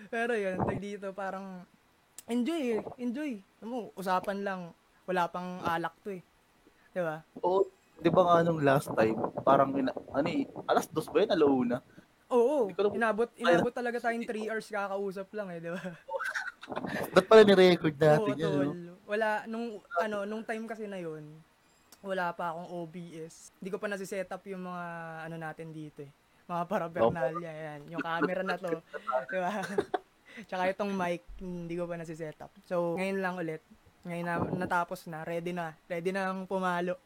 Pero yun, tag dito parang enjoy, enjoy. Ano, usapan lang. Wala pang alak to eh. Diba? Oo. Oh, diba nga nung last time, parang ina- ano eh, alas dos ba yun, alauna? Oo, oo. Inabot, inabot talaga tayong three hours kakausap lang eh, diba? Ba't pala ni-record natin oh, yun? Tol. No? Wala, nung, ano, nung time kasi na yun, wala pa akong O B S. Hindi ko pa nasi-set up yung mga, ano natin dito eh. Mga paraphernalia, yan. Yung camera na to, diba? Tsaka itong mic, hindi ko pa nasi-set up. So, ngayon lang ulit. Ngayon na, natapos na, ready na. Ready na ang pumalo.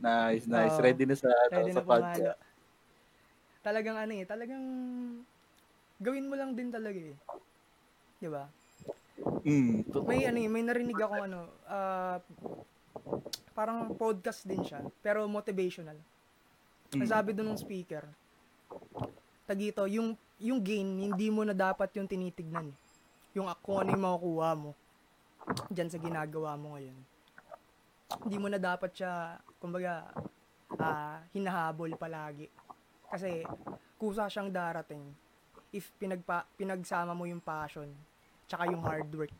Nice, nice. So, ready na sa, ready sa na podcast. Talagang ano eh, talagang, gawin mo lang din talaga eh. Diba? Mm, may ano, may narinig ako ano, uh, parang podcast din siya, pero motivational. Ang sabi doon ng speaker, tagito, yung yung gain, hindi mo na dapat yung tinitignan. Yung kung ano yung makukuha mo diyan sa ginagawa mo ngayon. Hindi mo na dapat siya, kumbaga, uh, hinahabol palagi. Kasi kusa siyang darating if pinagpa, pinagsama mo yung passion tsaka yung hard work.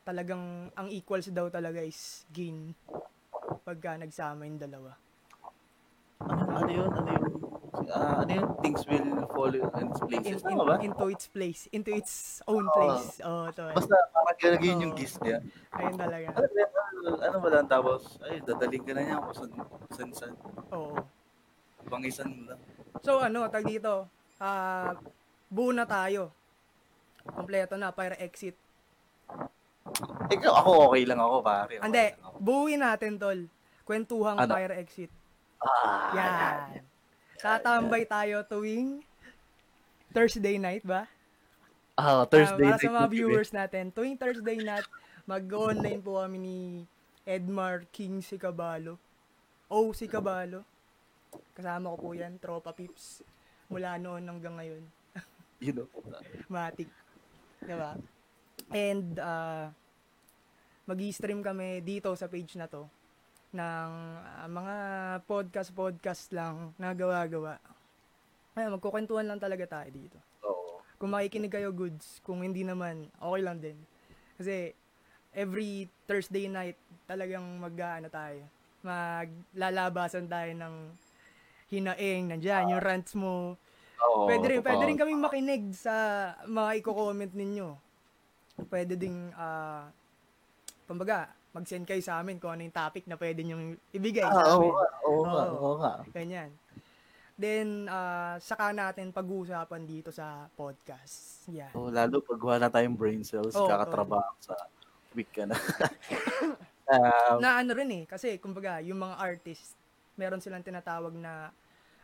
Talagang, ang equals daw talaga is gain pagka nagsama yung dalawa. Ano, ano yun? Ano yun? Uh, ano yun? Things will fall in its place. In, in, in, into its place. Into its own uh, place. Oh, to, basta, parang yun, yun yung gist niya. Ayun talaga. Ano, ano, ano ba lang tapos? Ay, dadaling ka na niya kung san-san. Oo. Bangisan mo lang. So, ano, tag dito. Ah, uh, buo na tayo. Kompleto na, para exit. Ikaw, ako okay lang ako, pare. Hindi, buuin natin, tol. Kwentuhang ano? Fire exit. Ah, yan. Yan. Tatambay tayo tuwing Thursday night ba? Ah, Thursday uh, para night. Para sa mga viewers eh. natin, tuwing Thursday night, mag-online po kami ni Edmar King Sicabalo. Oh, Sicabalo. Kasama ko po yan, Tropa Pips. Mula noon hanggang ngayon. You know. Matik. Diba? And uh, magi-stream kami dito sa page na to ng uh, mga podcast-podcast lang na gawa-gawa. Ay, magkukwentuhan lang talaga tayo dito. Oo. Kung makikinig kayo, goods. Kung hindi naman, okay lang din. Kasi every Thursday night talagang mag-aano tayo. Maglalabasan tayo ng hinaing, nandiyan, uh, yung rants mo. Oo. Pwede rin, pwede rin kaming makinig sa mga i-comment ninyo. Pwede ding, uh, pambaga, mag-send kayo sa amin kung ano yung topic na pwede niyong ibigay ah, sa amin. Oo, oo, oo, oo. Ganyan. Then, uh, saka natin pag-uusapan dito sa podcast. Yeah. Oh, lalo pag wala tayong brain cells, oh, kakatrabaho oh. sa week ka na. um, na ano rin eh, kasi kumbaga, yung mga artist, meron silang tinatawag na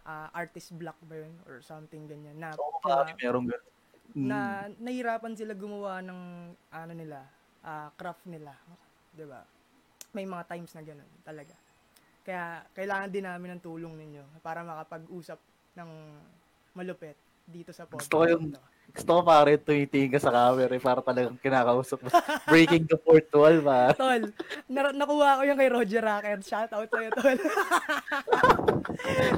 uh, artist block ba yun? Or something ganyan. Na, oh, uh, meron ganyan. Mm. Na nahirapan sila gumawa ng ano nila, uh, craft nila. Diba? May mga times na gano'n talaga. Kaya kailangan din namin ng tulong ninyo para makapag-usap ng malupit dito sa podcast. Gusto ko yung, gusto ko pare, tumitingin ka sa camera para talagang kinakausap. Breaking the fourth wall, man. Tol, na- nakuha ko yung kay Roger Racker. Shout out sa'yo, tol.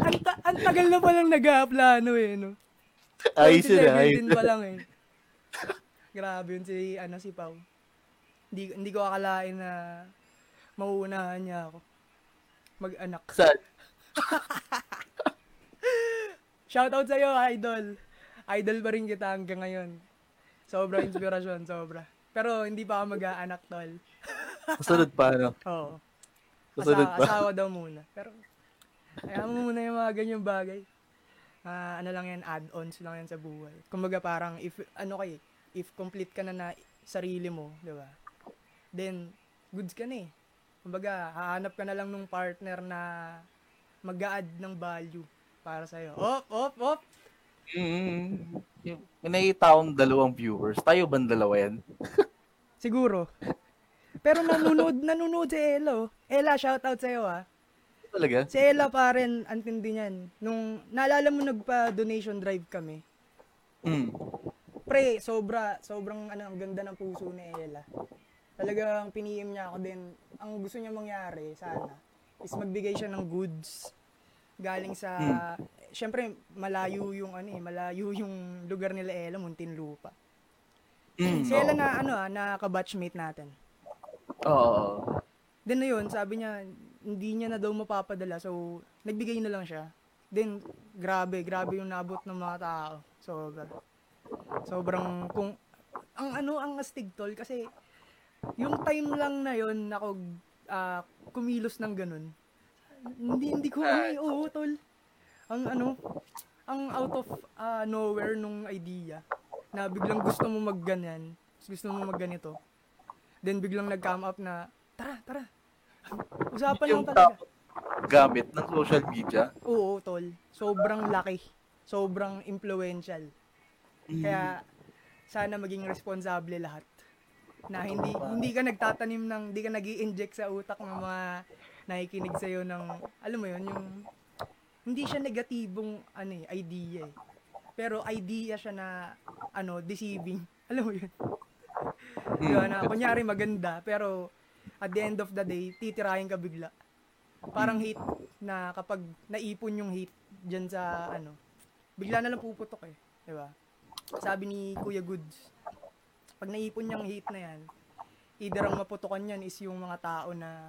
ang, ta- ang tagal na palang nag-a-plano eh, no? Ayusin na, ayusin pa lang eh. Grabe yun si, ano, si Pao. Hindi, hindi ko akalain na mauunahan niya ako. Mag-anak. Sad. Shoutout sa'yo, idol. Idol pa rin kita hanggang ngayon. Sobra inspirasyon, sobra. Pero hindi pa ako mag-aanak, tol. Kasunod pa, ano? Oo. Kasunod pa. Asawa daw muna. Pero, ayaw mo muna yung mga ganyang bagay. Uh, ano lang yan, add-ons lang yan sa buhay. Kumbaga parang, if, ano kay, if complete ka na na sarili mo, di ba? Then, goods ka na eh. Kumbaga, hahanap ka na lang ng partner na mag-a-add ng value para sa'yo. Op, op, op! Mm-hmm. Nakita akong dalawang viewers. Tayo bang dalawa yan? Siguro. Pero nanunood, nanunood si Ella. Ella, shoutout sa'yo ah. Talaga? Si Ella pa rin, antindi niyan. Nung, naalala mo nagpa-donation drive kami? Mm. Pre, sobra, sobrang ano, ang ganda ng puso ni Ella. Talagang piniem niya ako din. Ang gusto niya mangyari, sana, is magbigay siya ng goods galing sa... Hmm. Siyempre, malayo yung ano eh, malayo yung lugar nila Ella, Muntinlupa. Hmm. Si Ella oh. na, ano ah, naka-batchmate natin. Oo. Oh. Then na yun, sabi niya, hindi niya na daw mapapadala, so, nagbigay na lang siya. Then, grabe, grabe yung nabot ng mga tao. Sobrang, sobrang, kung, ang ano, ang astig tol, kasi, yung time lang na yon ako uh, kumilos ng ganun. Hindi hindi ko ay oo tol. Ang ano, ang out of uh, nowhere nung idea na biglang gusto mo magganyan, gusto mo magganito. Then biglang nag-come up na tara, tara. Usapan lang talaga. Gamit ng social media. Oo tol, sobrang laki. Sobrang influential. Mm. Kaya sana maging responsable lahat. Na hindi hindi ka nagtatanim ng, hindi ka nag-i-inject sa utak ng mga nakikinig sa iyo ng alam mo 'yon, yung hindi siya negatibong ano eh, idea eh. Pero idea siya na ano, deceiving. Alam mo 'yun. Mm. Diba na kunyari maganda pero at the end of the day titirahin ka bigla. Parang hate na kapag naipon yung hate diyan sa ano, bigla na lang puputok eh, 'di ba? Sabi ni Kuya Goods, pag naipon niyang hate na yan, either ang maputukan niyan is yung mga tao na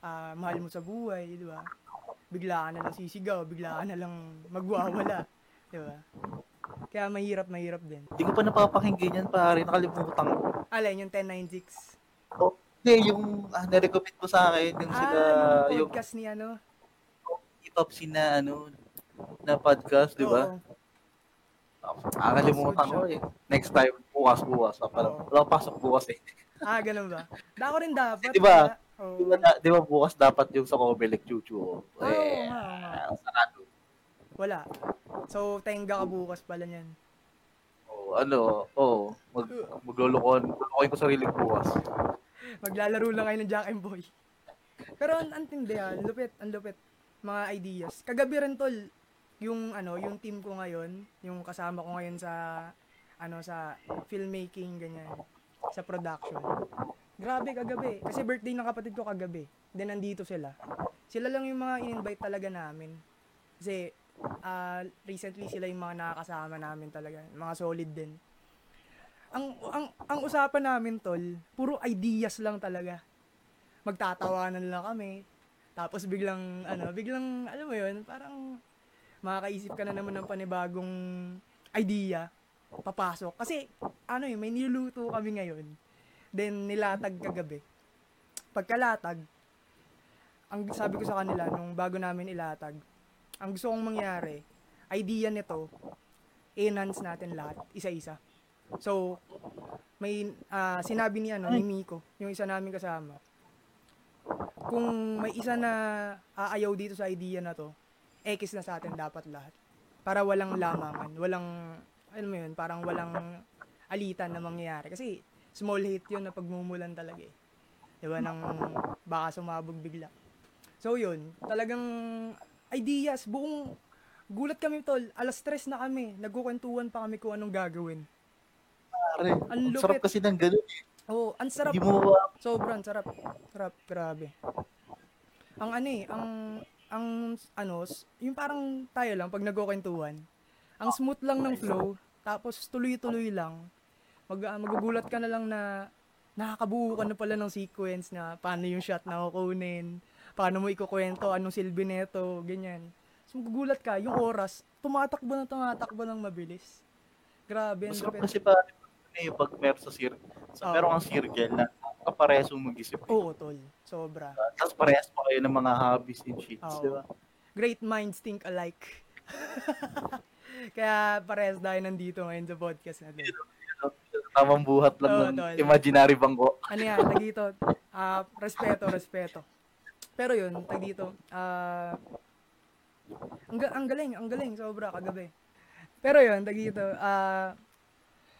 uh, mahal mo sa buhay, di ba? Bigla ka na lang sisigaw, bigla ka na lang magwawala, di ba? Kaya mahirap, mahirap din. Hindi ko pa napapakinggan yan, pare, nakalimutan ko. Alin, yung ten ninety-six? Oh, hindi, yung ah, narecommend mo sa akin, yung ah, sila... Ah, yung podcast yung, ni ano? Hip-hop sina, ano, na podcast, di ba? Oo. Nakalimutan ko eh. Next time, bukas-bukas. Parang, wala pasok bukas eh. Ah, ganun ba? Dako rin dapat. Di ba? Oh. Di ba, di ba bukas dapat yung sa Comelec Chuchu? Oo, eh, nga. Sarado. Wala. So, tenga ka bukas pala niyan. Oo, oh, ano, oo. Oh, mag, maglulukon. Maglulukoy ko sarili bukas. Maglalaro lang kayo ng Jack and Boy. Pero ang tindi ha, ang lupit, ang lupit. Mga ideas. Kagabi rin tol, yung ano, yung team ko ngayon, yung kasama ko ngayon sa ano sa filmmaking ganyan. sa production. Grabe kagabi. Kasi birthday ng kapatid ko kagabi. Then nandito sila. Sila lang yung mga in-invite talaga namin. Kasi uh, recently sila yung mga nakakasama namin talaga. Mga solid din. Ang ang ang usapan namin, tol, puro ideas lang talaga. Magtatawanan lang kami. Tapos biglang, ano, biglang, alam mo yun, parang makakaisip ka na naman ng panibagong idea, papasok. Kasi, ano yun, may niluluto kami ngayon. Then, nilatag kagabi. Pagkalatag, ang sabi ko sa kanila, nung bago namin ilatag, ang gusto kong mangyari, idea nito, enhance natin lahat, isa-isa. So, may, uh, sinabi ni, ano, ni Miko, yung isa namin kasama, kung may isa na aayaw dito sa idea na to, X na sa atin dapat lahat. Para walang lamangan, walang, alam mo yun, parang walang alitan na mangyayari. Kasi small hit yun na pagmumulan talaga eh. Diba, nang baka sumabog bigla. So yun, talagang ideas, buong, gulat kami tol, alas tres na kami, nagkukwentuhan pa kami kung anong gagawin. Pare, ang sarap kasi ng ganun eh. Oo, oh, ang sarap. Mo... Sobrang sarap. Sarap, grabe. Ang ano eh, ang, ang ano, yung parang tayo lang pag nagkukwentuhan, ang smooth lang ng flow, tapos tuloy-tuloy lang, mag, magugulat ka na lang na nakakabuo ka na pala ng sequence na paano yung shot na kukunin, paano mo ikukwento, anong silbi neto, ganyan. So magugulat ka, yung oras, tumatakbo na tumatakbo ng mabilis. Grabe. Mas kasi pa eh, pag meron sa circle. So, oh. Meron kang circle na kaparehas mong mag-isip. Oo, tol. Sobra. Uh, Tapos parehas pa kayo ng mga hobbies and shits, oh. Di ba? Great minds think alike. Kaya parehas tayo nandito ngayon sa podcast natin. Tamang buhat lang oh, ng tol. Imaginary bangko. Ano yan, tag dito. Uh, respeto, respeto. Pero yun, tag dito. Uh, ang, ang galing, ang galing. Sobra, kagabi. Pero yun, tag dito. Ah... Uh,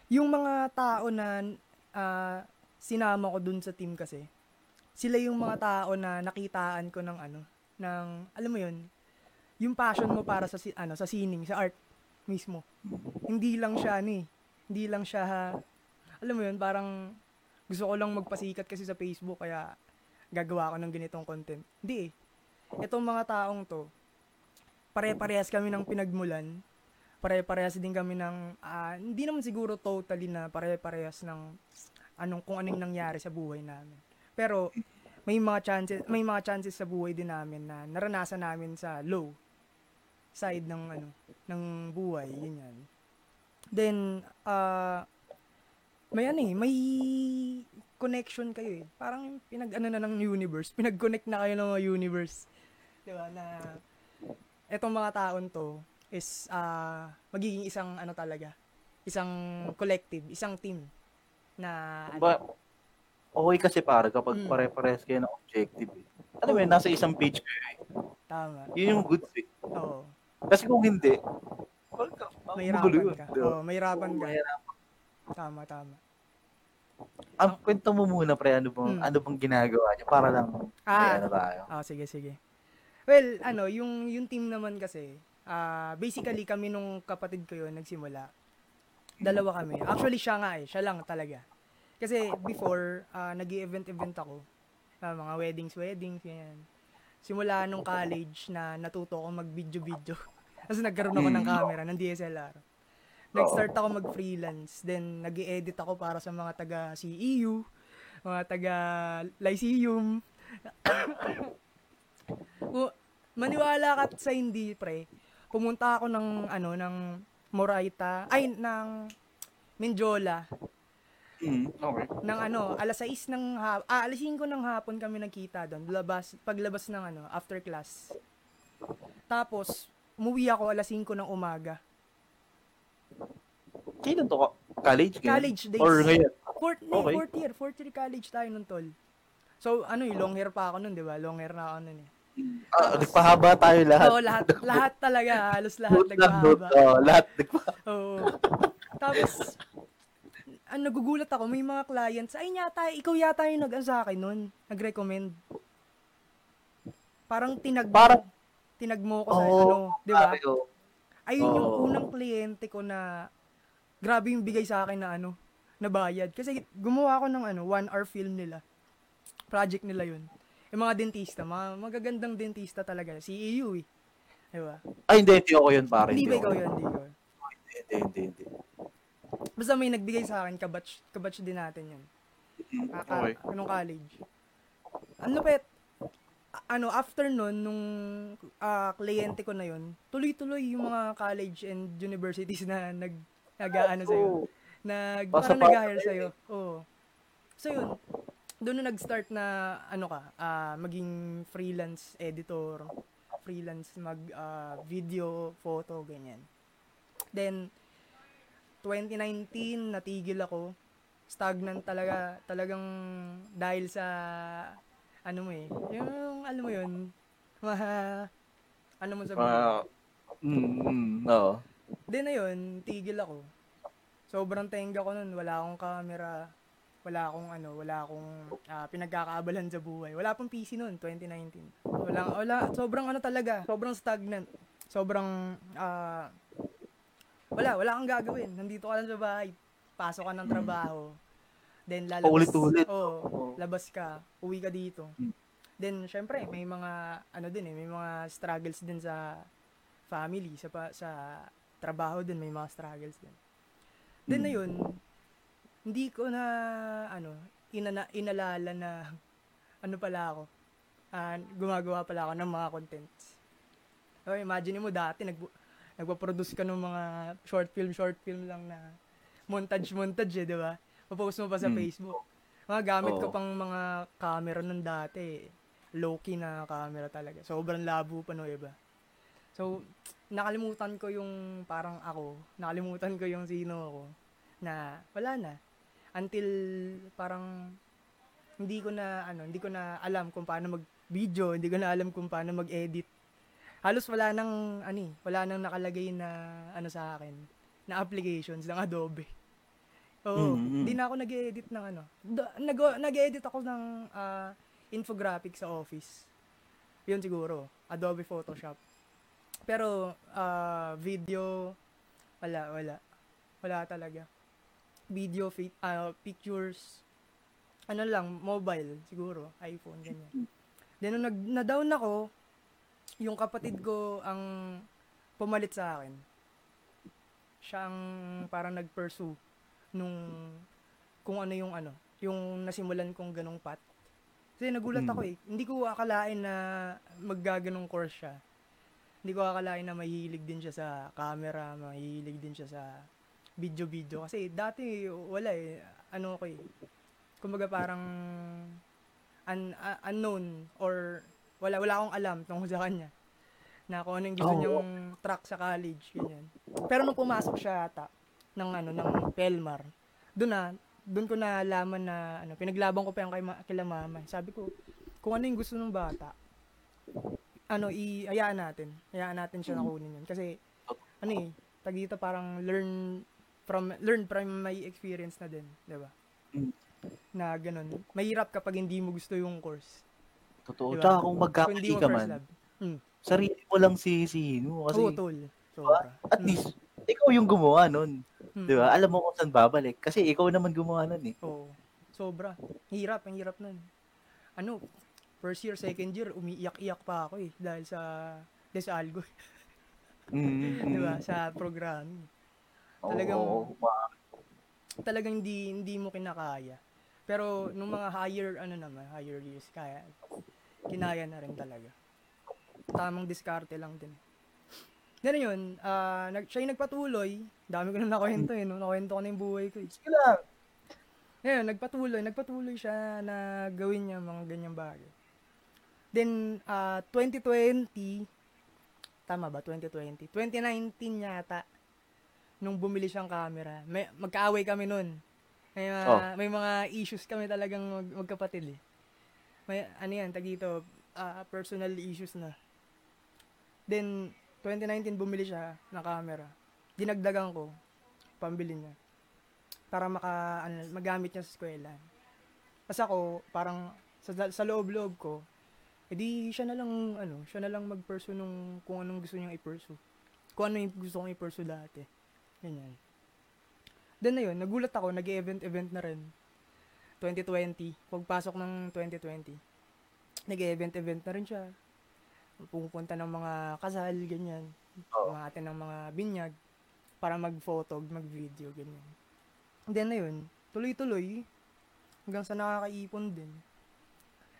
Yung mga tao na uh, sinama ko dun sa team kasi, sila yung mga tao na nakitaan ko ng ano, ng, alam mo yun, yung passion mo para sa, ano, sa sining, sa art mismo. Hindi lang siya, ano eh, hindi lang siya, ha, alam mo yun, parang gusto ko lang magpasikat kasi sa Facebook, kaya gagawa ko ng ganitong content. Hindi eh. Itong mga taong to, pare-parehas kami ng pinagmulan, pare-parehas din kami ng, uh, hindi naman siguro totally na pare-parehas ng anong, kung anong nangyari sa buhay namin. Pero, may mga chances, may mga chances sa buhay din namin na naranasan namin sa low side ng, ano, ng buhay, yun yan. Then, uh, may ano eh, may connection kayo eh. Parang pinag-ano na ng universe, pinag-connect na kayo ng universe. Diba, na, etong mga taon to, is uh, magiging isang ano talaga, isang collective, isang team na ano. But, okay kasi para kapag mm. pare-pares kayo ng objective. Eh. Alam mo yun, nasa isang page kayo eh. Tama. Yun yung good thing. Oo. Kasi kung hindi, mahirapan ka. Oo, mahirapan ka. Tama, tama. Ang kwento mo muna, pre, ano bang, mm. ano bang ginagawa niya para lang ah, ano tayo. Ah, sige, sige. Well, ano, yung yung team naman kasi, Uh, basically, kami nung kapatid ko yun, nagsimula. Dalawa kami. Actually, siya nga eh. Siya lang talaga. Kasi before, uh, nag-event-event ako. Uh, mga weddings-weddings, ganyan. Simula nung college na natuto ko mag-video-video. Kasi nagkaroon ako ng camera, ng D S L R. Nag-start ako mag-freelance. Then, nag-edit ako para sa mga taga-C E U, mga taga-Lyceum. Maniwala ka sa hindi, pre. Pumunta ako ng, ano, ng Moraita, ay, ng Mindiola. Mm, okay. Ng, ano, alas sais ng hapon, ah, alas singko ng hapon kami nakita doon, labas, paglabas ng, ano, after class. Tapos, umuwi ako alas singko ng umaga. Kailan to? College? Ganyan? College days. Or ngayon? Fourth, okay. fourth year, fourth year college tayo nun, tol. So, ano, long hair pa ako nun, di ba? Long hair na ako nun, eh. Uh, nagpahaba tayo lahat. Oo, lahat, lahat talaga. Halos lahat nagpahaba. Oo, lahat nagpahaba. Oo. Tapos, ah, nagugulat ako, may mga clients, ay yata, ikaw yata yung nag-ano sa akin nun, nag-recommend. Parang tinag, Parang, tinag mo ko sa oh, ano, di ba? Oh. Ayun yung unang kliyente ko na, grabe yung bigay sa akin na ano, na nabayad. Kasi gumawa ako ng ano, one hour film nila. Project nila yun. Yung mga dentista, mga magagandang dentista talaga. Si E U eh. Diba? Ay, hindi, hindi ako yun pare. Hindi ba ikaw yun? Hindi, hindi, hindi, hindi. Basta may nagbigay sa akin, kabatch, kabatch din natin yun. Kaka, okay. Nung college. Ano pet? Ano, after nun, nung uh, kliyente ko na yun, tuloy-tuloy yung mga college and universities na nag, nag-ano oh, sa'yo. Nag, parang nag-hire sa'yo. Oo. So yun, doon na nag-start na, ano ka, uh, maging freelance editor, freelance mag-video, uh, photo, ganyan. Then, twenty nineteen, natigil ako. Stagnant talaga, talagang dahil sa... Ano mo eh, yung, alam mo yun, maha, ano mo sabihin? Uh, mm, no. Then ayun, tigil ako. Sobrang tenga ko nun, wala akong camera, wala akong ano, wala akong uh, pinagkakaabalan sa buhay. Wala pang P C nun, twenty nineteen. Walang, wala, sobrang ano talaga, sobrang stagnant, sobrang, uh, wala, wala kang gagawin. Nandito ka lang sa bahay, pasok ka ng trabaho. Mm. Then lalabas, paulit-ulit. Oh, oh, labas ka, uwi ka dito. Hmm. Then syempre may mga ano din eh, may mga struggles din sa family, sa sa trabaho din may mga struggles din. Then hmm. ayun, hindi ko na ano, inana, inalala na ano pala ako. Uh, gumagawa pala ako ng mga contents. So imagine mo dati nag nagpo-produce ka ng mga short film, short film lang na montage-montage, eh, 'di ba? Papost mo pa sa hmm. Facebook. Mga gamit oh. ko pang mga camera nun dati. Low-key na camera talaga. Sobrang labo pa no, iba. So, nakalimutan ko yung parang ako. Nakalimutan ko yung sino ako. Na, wala na. Until parang hindi ko na, ano, hindi ko na alam kung paano mag-video. Hindi ko na alam kung paano mag-edit. Halos wala nang, ano, wala nang nakalagay na, ano sa akin, na applications ng Adobe. Oo, oh, mm-hmm. Di na ako nag-edit ng ano. Nag- nag-edit ako ng uh, infographic sa office. Yun siguro, Adobe Photoshop. Pero, uh, video, wala, wala. Wala talaga. Video, fi- uh, pictures, ano lang, mobile siguro, iPhone, ganyan. Then, nung nag- na-down ako, yung kapatid ko ang pumalit sa akin. Siya ang parang nag-pursue nung kung ano yung ano, yung nasimulan kong ganung path. Kasi nagulat ako eh. Hindi ko akalain na maggaganong course siya. Hindi ko akalain na mahilig din siya sa camera, mahilig din siya sa video-video. Kasi dati wala eh. Ano ko eh. Kumbaga parang un- uh, unknown or wala wala akong alam tungkol sa kanya. Na kung ano yung gusto niyang track sa college. Ganyan. Pero nung pumasok siya ata, ng ano ng Pelmar. Doon na, doon ko nalaman na ano, pinaglaban ko pa yung kay ma- kila mama. Sabi ko, kung ano yung gusto ng bata, ano, i-ayaan natin. Ayaan natin siya na kunin yun. Kasi, ano eh, tagita parang learn from, learn from my experience na din. Diba? Na ganun. Mahirap kapag hindi mo gusto yung course. Totoo. Diba? Tsaka kung magkakali ka man, mm. sarili mo lang sisihin mo. Kasi, oo, tol. Sobra. At least, mm. ikaw yung gumawa nun. Hmm. Diba? Alam mo kung saan babalik. Kasi ikaw naman gumawa nun eh. Oo. Sobra. Hirap. Ang hirap nun. Ano, first year, second year, umiiyak-iyak pa ako eh. Dahil sa, dahil sa algo. Mm-hmm. Diba? Sa program. Talagang, oh, wow. talagang hindi, hindi mo kinakaya. Pero, nung mga higher, ano naman, higher years, kaya, kinaya na rin talaga. Tamang diskarte lang din. Ganun yun, uh, siya yung nagpatuloy. Dami ko na nakwento eh, no? Nakwento ko na yung buhay ko eh. Sige lang! Ngayon, nagpatuloy. Nagpatuloy siya na gawin niya mga ganyang bagay. Then, uh, twenty twenty, tama ba? twenty twenty? twenty nineteen yata, nung bumili siyang camera. May, magkaaway kami nun. May, uh, oh. may mga issues kami talagang mag, magkapatid eh. May, ano yan, tagito, uh, personal issues na. Then, twenty nineteen bumili siya ng camera. Dinagdagan ko pambili niya para maka ano, magamit niya sa eskwela. Kasi ako parang sa, sa loob-loob ko, edi siya na lang ano, siya na lang mag-pursue nung kung anong gusto niyang i-pursue. Kung ano yung gusto kong i-pursue dati. Ganyan. Then ayun, nagulat ako, nag-event-event na rin. twenty twenty, pagpasok ng twenty twenty, nag-event-event na rin siya. Pupunta ng mga kasal, ganyan. Mga atin ng mga binyag para mag-photo, mag-video, ganyan. Then ayun, tuloy-tuloy, hanggang sa nakakaipon din.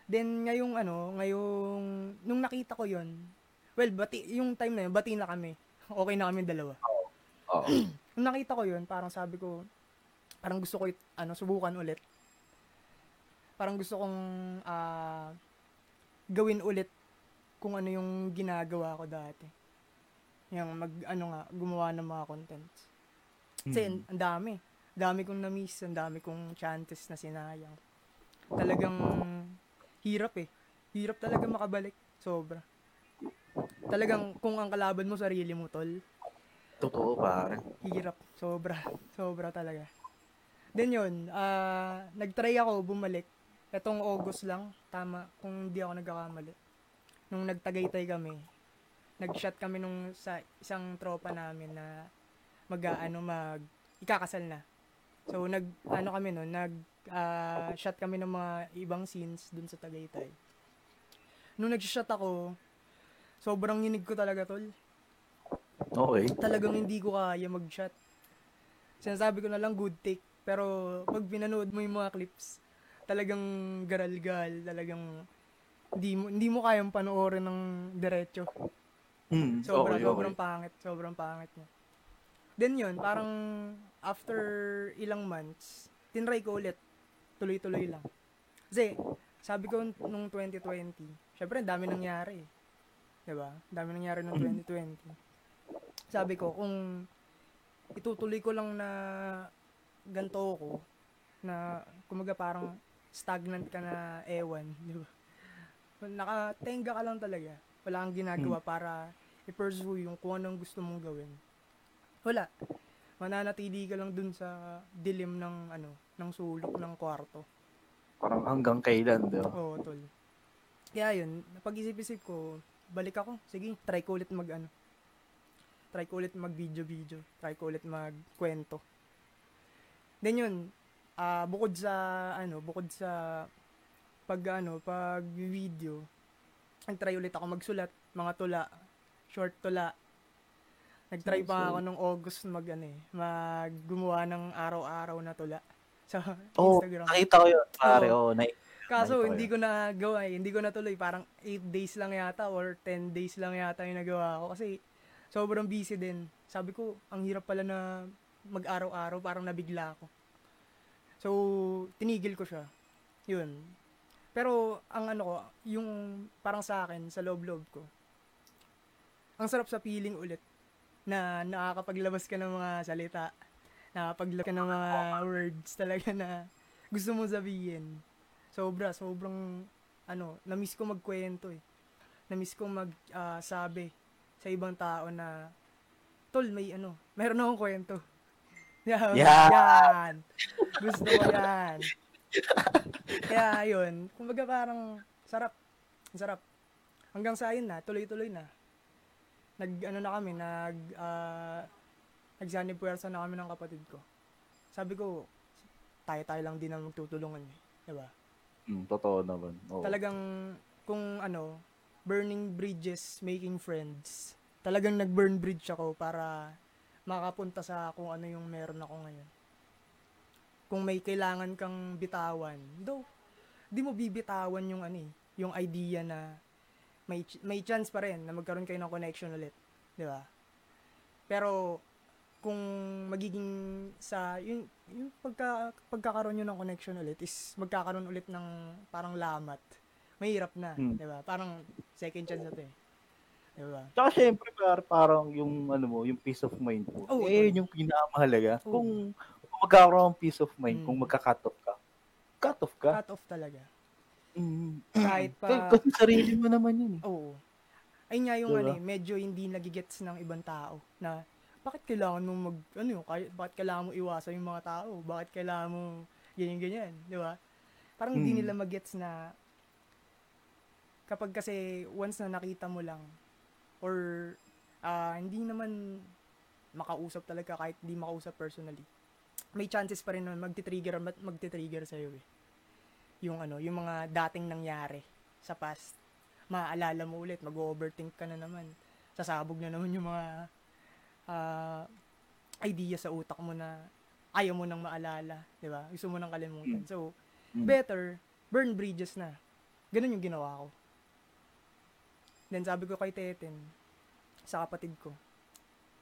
Then ngayong ano, ngayong, nung nakita ko yon, well, bati, yung time na yun, bati na kami. Okay na kami dalawa. Oh. Oh. Nung nakita ko yon, parang sabi ko, parang gusto ko it, ano, subukan ulit. Parang gusto kong uh, gawin ulit kung ano yung ginagawa ko dati. Yung mag, ano nga, gumawa ng mga contents. Kasi mm. ang dami. Ang dami kong na-miss, ang dami kong chances na sinayang. Talagang hirap eh. Hirap talaga makabalik. Sobra. Talagang kung ang kalaban mo, sarili mo, tol. Totoo, pare. Hirap. Sobra. Sobra talaga. Then yun, uh, nag-try ako bumalik. Etong August lang. Tama, kung hindi ako nagkakamali. Nung nagtagaytay kami, nag-shot kami nung sa isang tropa namin na mag-ano, mag, ikakasal na. So, nag, ano kami nun, nag, Uh, shot kami ng mga ibang scenes dun sa Tagaytay. Nung nag-shot ako, sobrang hinig ko talaga, tol. Okay. Talagang hindi ko kaya mag-shot. Sinasabi ko na lang good take, pero pag pinanood mo yung mga clips, talagang garal-gal, talagang hindi mo, hindi mo kayang panoorin ng diretso. Mm, sobrang, okay, sobrang okay. pangit, sobrang pangit niya. Then yun, parang after ilang months, tinry ko ulit. Tuloy-tuloy lang. Kasi, sabi ko nung twenty twenty, syempre, dami nangyari. Diba? Dami nangyari nung twenty twenty. Sabi ko, kung itutuloy ko lang na ganito ko, na kumaga parang stagnant ka na ewan, diba? Nakatenga ka lang talaga. Wala kang ginagawa para i-pursue yung kung anong gusto mong gawin. Wala. Mananatili ka lang dun sa dilim ng ano, ng sulok ng kwarto. Parang hanggang kailan, diba? Oo, tol. Kaya yun, napag-isip-isip ko, balik ako. Sige, try ko ulit mag ano. Try ko ulit mag video-video. Try ko ulit magkwento. Then yun, uh, bukod sa ano, bukod sa pag ano, pag video, nag-try ulit ako magsulat, mga tula, short tula. Nag-try pa ako nung August mag, ano eh, mag gumawa ng araw-araw na tula sa oh, Instagram. Oo, nakita ko yun, pare. Oh, na- kaso, na- hindi ko na gawa eh. Hindi ko natuloy. Parang eight days lang yata or ten days lang yata yung nagawa ko. Kasi, sobrang busy din. Sabi ko, ang hirap pala na mag-araw-araw. Parang nabigla ako. So, tinigil ko siya. Yun. Pero, ang ano ko, yung parang sa akin, sa loob-loob ko, ang sarap sa feeling ulit. Na nakakapaglabas ka ng mga salita, nakakapaglabas ka ng mga words talaga na gusto mo sabihin. Sobra, sobrang, ano, na-miss ko magkwento eh. Na-miss ko magsabi uh, sa ibang tao na, tol, may ano, meron akong kwento. Yan, yeah. Yan. Gusto ko yan. Kaya yun, kumbaga parang sarap, sarap. Hanggang sa yun na, tuloy-tuloy na. Nag, ano na kami, nag, uh, nagsanipuwersa na kami ng kapatid ko. Sabi ko, tayo-tayo lang din na magtutulungan eh. Diba? Mm, totoo naman. Oo. Talagang, kung ano, burning bridges, making friends. Talagang nag-burn bridge ako para makapunta sa kung ano yung meron ako ngayon. Kung may kailangan kang bitawan, though, di mo bibitawan yung ano eh, yung idea na may may chance pa rin na magkaroon kayo ng connection ulit, di ba? Pero kung magiging sa yung, yung pagka pagkakaroon niyo ng connection ulit is magkakaroon ulit ng parang lamat. Mahirap na, hmm. di ba? Parang second chance na 'to eh. Di ba? Tsaka syempre parang yung ano mo, yung peace of mind mo. Oh, eh, yun yung pinakamahalaga. Oh. Kung, kung magkakaroon ng peace of mind, hmm. kung magka-cut off ka. Cut off ka. Cut off talaga. Mm. Kahit pa kasi sarili mo naman yun eh. Oo. Ayun nga yung diba? Ano eh, medyo hindi nagigets ng ibang tao na bakit kailangan mong mag ano yung bakit kailangan mong iwasan yung mga tao, bakit kailangan mong ganyan ganyan, di ba? Parang hindi mm. nila magets na kapag kasi once na nakita mo lang or uh, hindi naman makausap talaga kahit hindi makausap personally. may chances pa rin na magti-trigger magti-trigger sa iyo eh. Yung ano, yung mga dating nangyari sa past. Maaalala mo ulit, mag-overthink ka na naman. Sasabog na naman yung mga uh, idea sa utak mo na ayaw mo nang maalala, 'di ba? Gusto mo nang kalimutan. So, better burn bridges na. Ganun yung ginawa ko. Then sabi ko kay Teten, sa kapatid ko,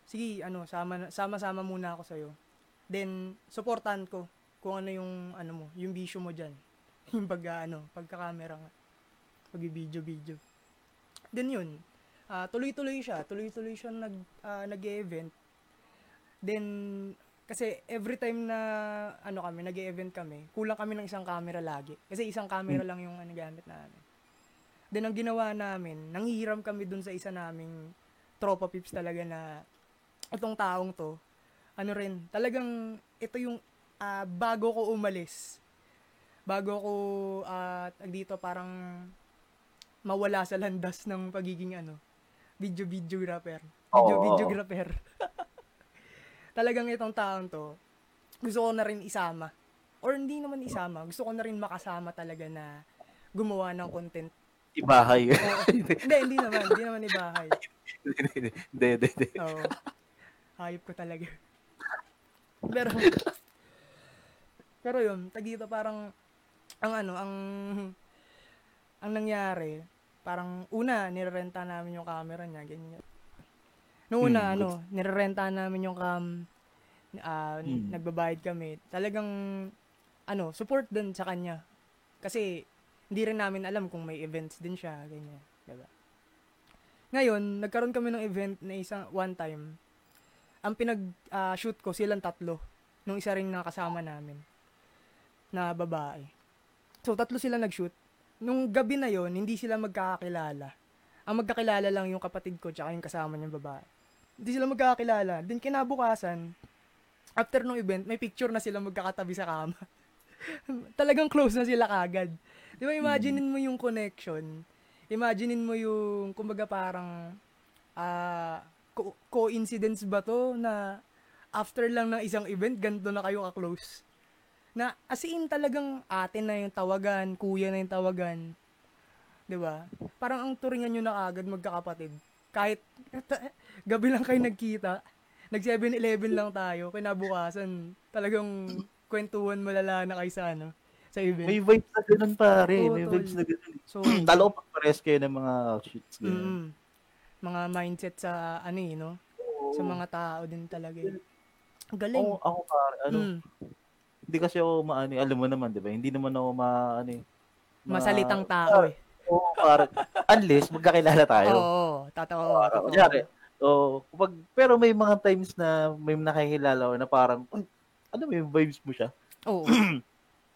sige, ano, sama, sama-sama muna ako sa'yo. Then, supportan ko kung ano yung, ano mo, yung bisyo mo dyan. Yung pag, ano, pagka-camera nga. Pag-video-video. Then yun, uh, tuloy-tuloy siya. Tuloy-tuloy siya nag, uh, nag-e-event. Then, kasi every time na, ano kami, nag-e-event kami, kulang kami ng isang camera lagi. Kasi isang camera lang yung ano, gamit namin. Then, ang ginawa namin, nanghihiram kami dun sa isa naming tropa pips talaga na itong taong to, ano rin, talagang ito yung uh, bago ko umalis, bago ko uh, dito parang mawala sa landas ng pagiging ano, video-videographer. Video-videographer. Talagang itong taong to, gusto ko na rin isama. Or hindi naman isama, gusto ko na rin makasama talaga na gumawa ng content. Ibahay. Hindi, hindi naman. Hindi naman ibahay. Hindi, hindi, hindi. Oo. Hayop ko talaga. Pero, pero yun, tagito parang, ang ano, ang, ang nangyari, parang, una, nirerenta namin yung camera niya, ganyan. Noong una, hmm. ano, nirerenta namin yung cam, uh, hmm. nagbabayad kami. Talagang, ano, support din sa kanya. Kasi, hindi rin namin alam kung may events din siya, ganyan. Diba? Ngayon, nagkaroon kami ng event na isang, one time, ang pinag-shoot uh, ko, silang tatlo, nung isa rin nakasama namin, na babae. So, tatlo sila nag-shoot. Nung gabi na yon hindi sila magkakakilala. Ang magkakilala lang yung kapatid ko, tsaka yung kasama niyang babae. Hindi sila magkakakilala. Then, kinabukasan, after nung event, may picture na sila magkakatabi sa kama. Talagang close na sila kagad. Di ba, imaginein mo yung connection. Imaginein mo yung, kumbaga parang, ah, uh, Co- coincidence ba to na after lang ng isang event, ganito na kayo ka-close? Na as in talagang ate na yung tawagan, kuya na yung tawagan. Diba? Parang ang turingan nyo na agad magkakapatid. Kahit ta- gabi lang kayo nagkita, nag-seven eleven lang tayo, kinabukasan, talagang kwentuhan malala na kayo sa, ano, sa event. May vibes na ganun pare. Oh, May tol. vibes na ganun. So, talo pagpares kayo ng mga shits ganun. Mm. Mga mindset sa ano eh, no? Oh. Sa mga tao din talaga. Eh. Galing. Oh, ako para ano. Mm. Hindi kasi ako maano, alam mo naman, 'di ba? Hindi naman ako maano eh. Ma, masalitang tao eh. Oo, oh, para unless magkakilala tayo. Oo, oh, tatawa oh, ako. Kunyari. Oh, pag pero may mga times na may nakikilala ko na parang ano, may vibes mo siya. Oo. Oh.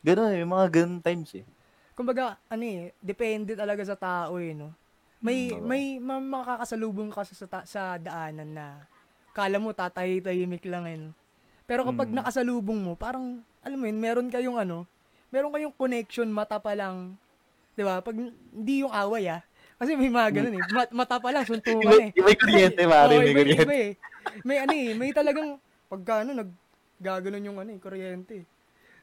Ganoon, may mga ganun times eh. Kumbaga, ano eh, depende talaga sa tao eh, no? May hmm, may makakasalubong ka sa, ta- sa daanan na kala mo tatay-tayimik lang yun. Pero kapag hmm. nakasalubong mo, parang, alam mo yun, meron kayong ano, meron kayong connection, mata pa lang. Di ba? Pag hindi yung away ah. Kasi may mga ganun eh. Mat- mata pa lang, suntungan eh. Iba yung kuryente, pare. May kuryente. Eh. May ano eh, may talagang, pagka ano, naggaganon yung ano eh, kuryente.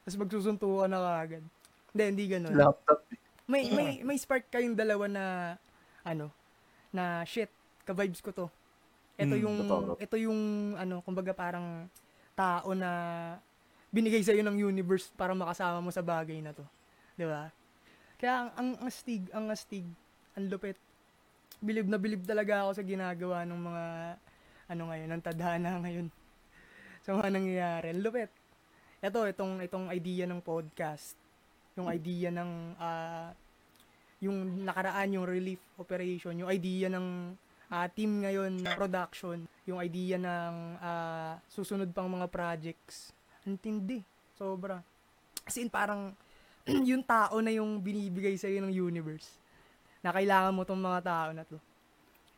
Tapos magsusuntukan na kaagad. Hindi, hindi ganun. Laptop. May, may, may spark kayong dalawa na, ano, na shit, ka-vibes ko to. Ito yung, mm, ito yung, ano, kumbaga parang tao na binigay sa'yo ng universe para makasama mo sa bagay na to. Di ba? Kaya ang, ang astig, ang astig, ang lupit. Bilib na bilib talaga ako sa ginagawa ng mga, ano ngayon, ng tadhana ngayon. So, mga nangyayari. Ang lupit. Ito, itong, itong idea ng podcast. Yung idea ng, ah, uh, yung nakaraan, yung relief operation, yung idea ng uh, team ngayon na production, yung idea ng uh, susunod pang mga projects. Antindi. Sobra. As in, parang yung tao na yung binibigay sa'yo ng universe. Na kailangan mo tong mga tao na to.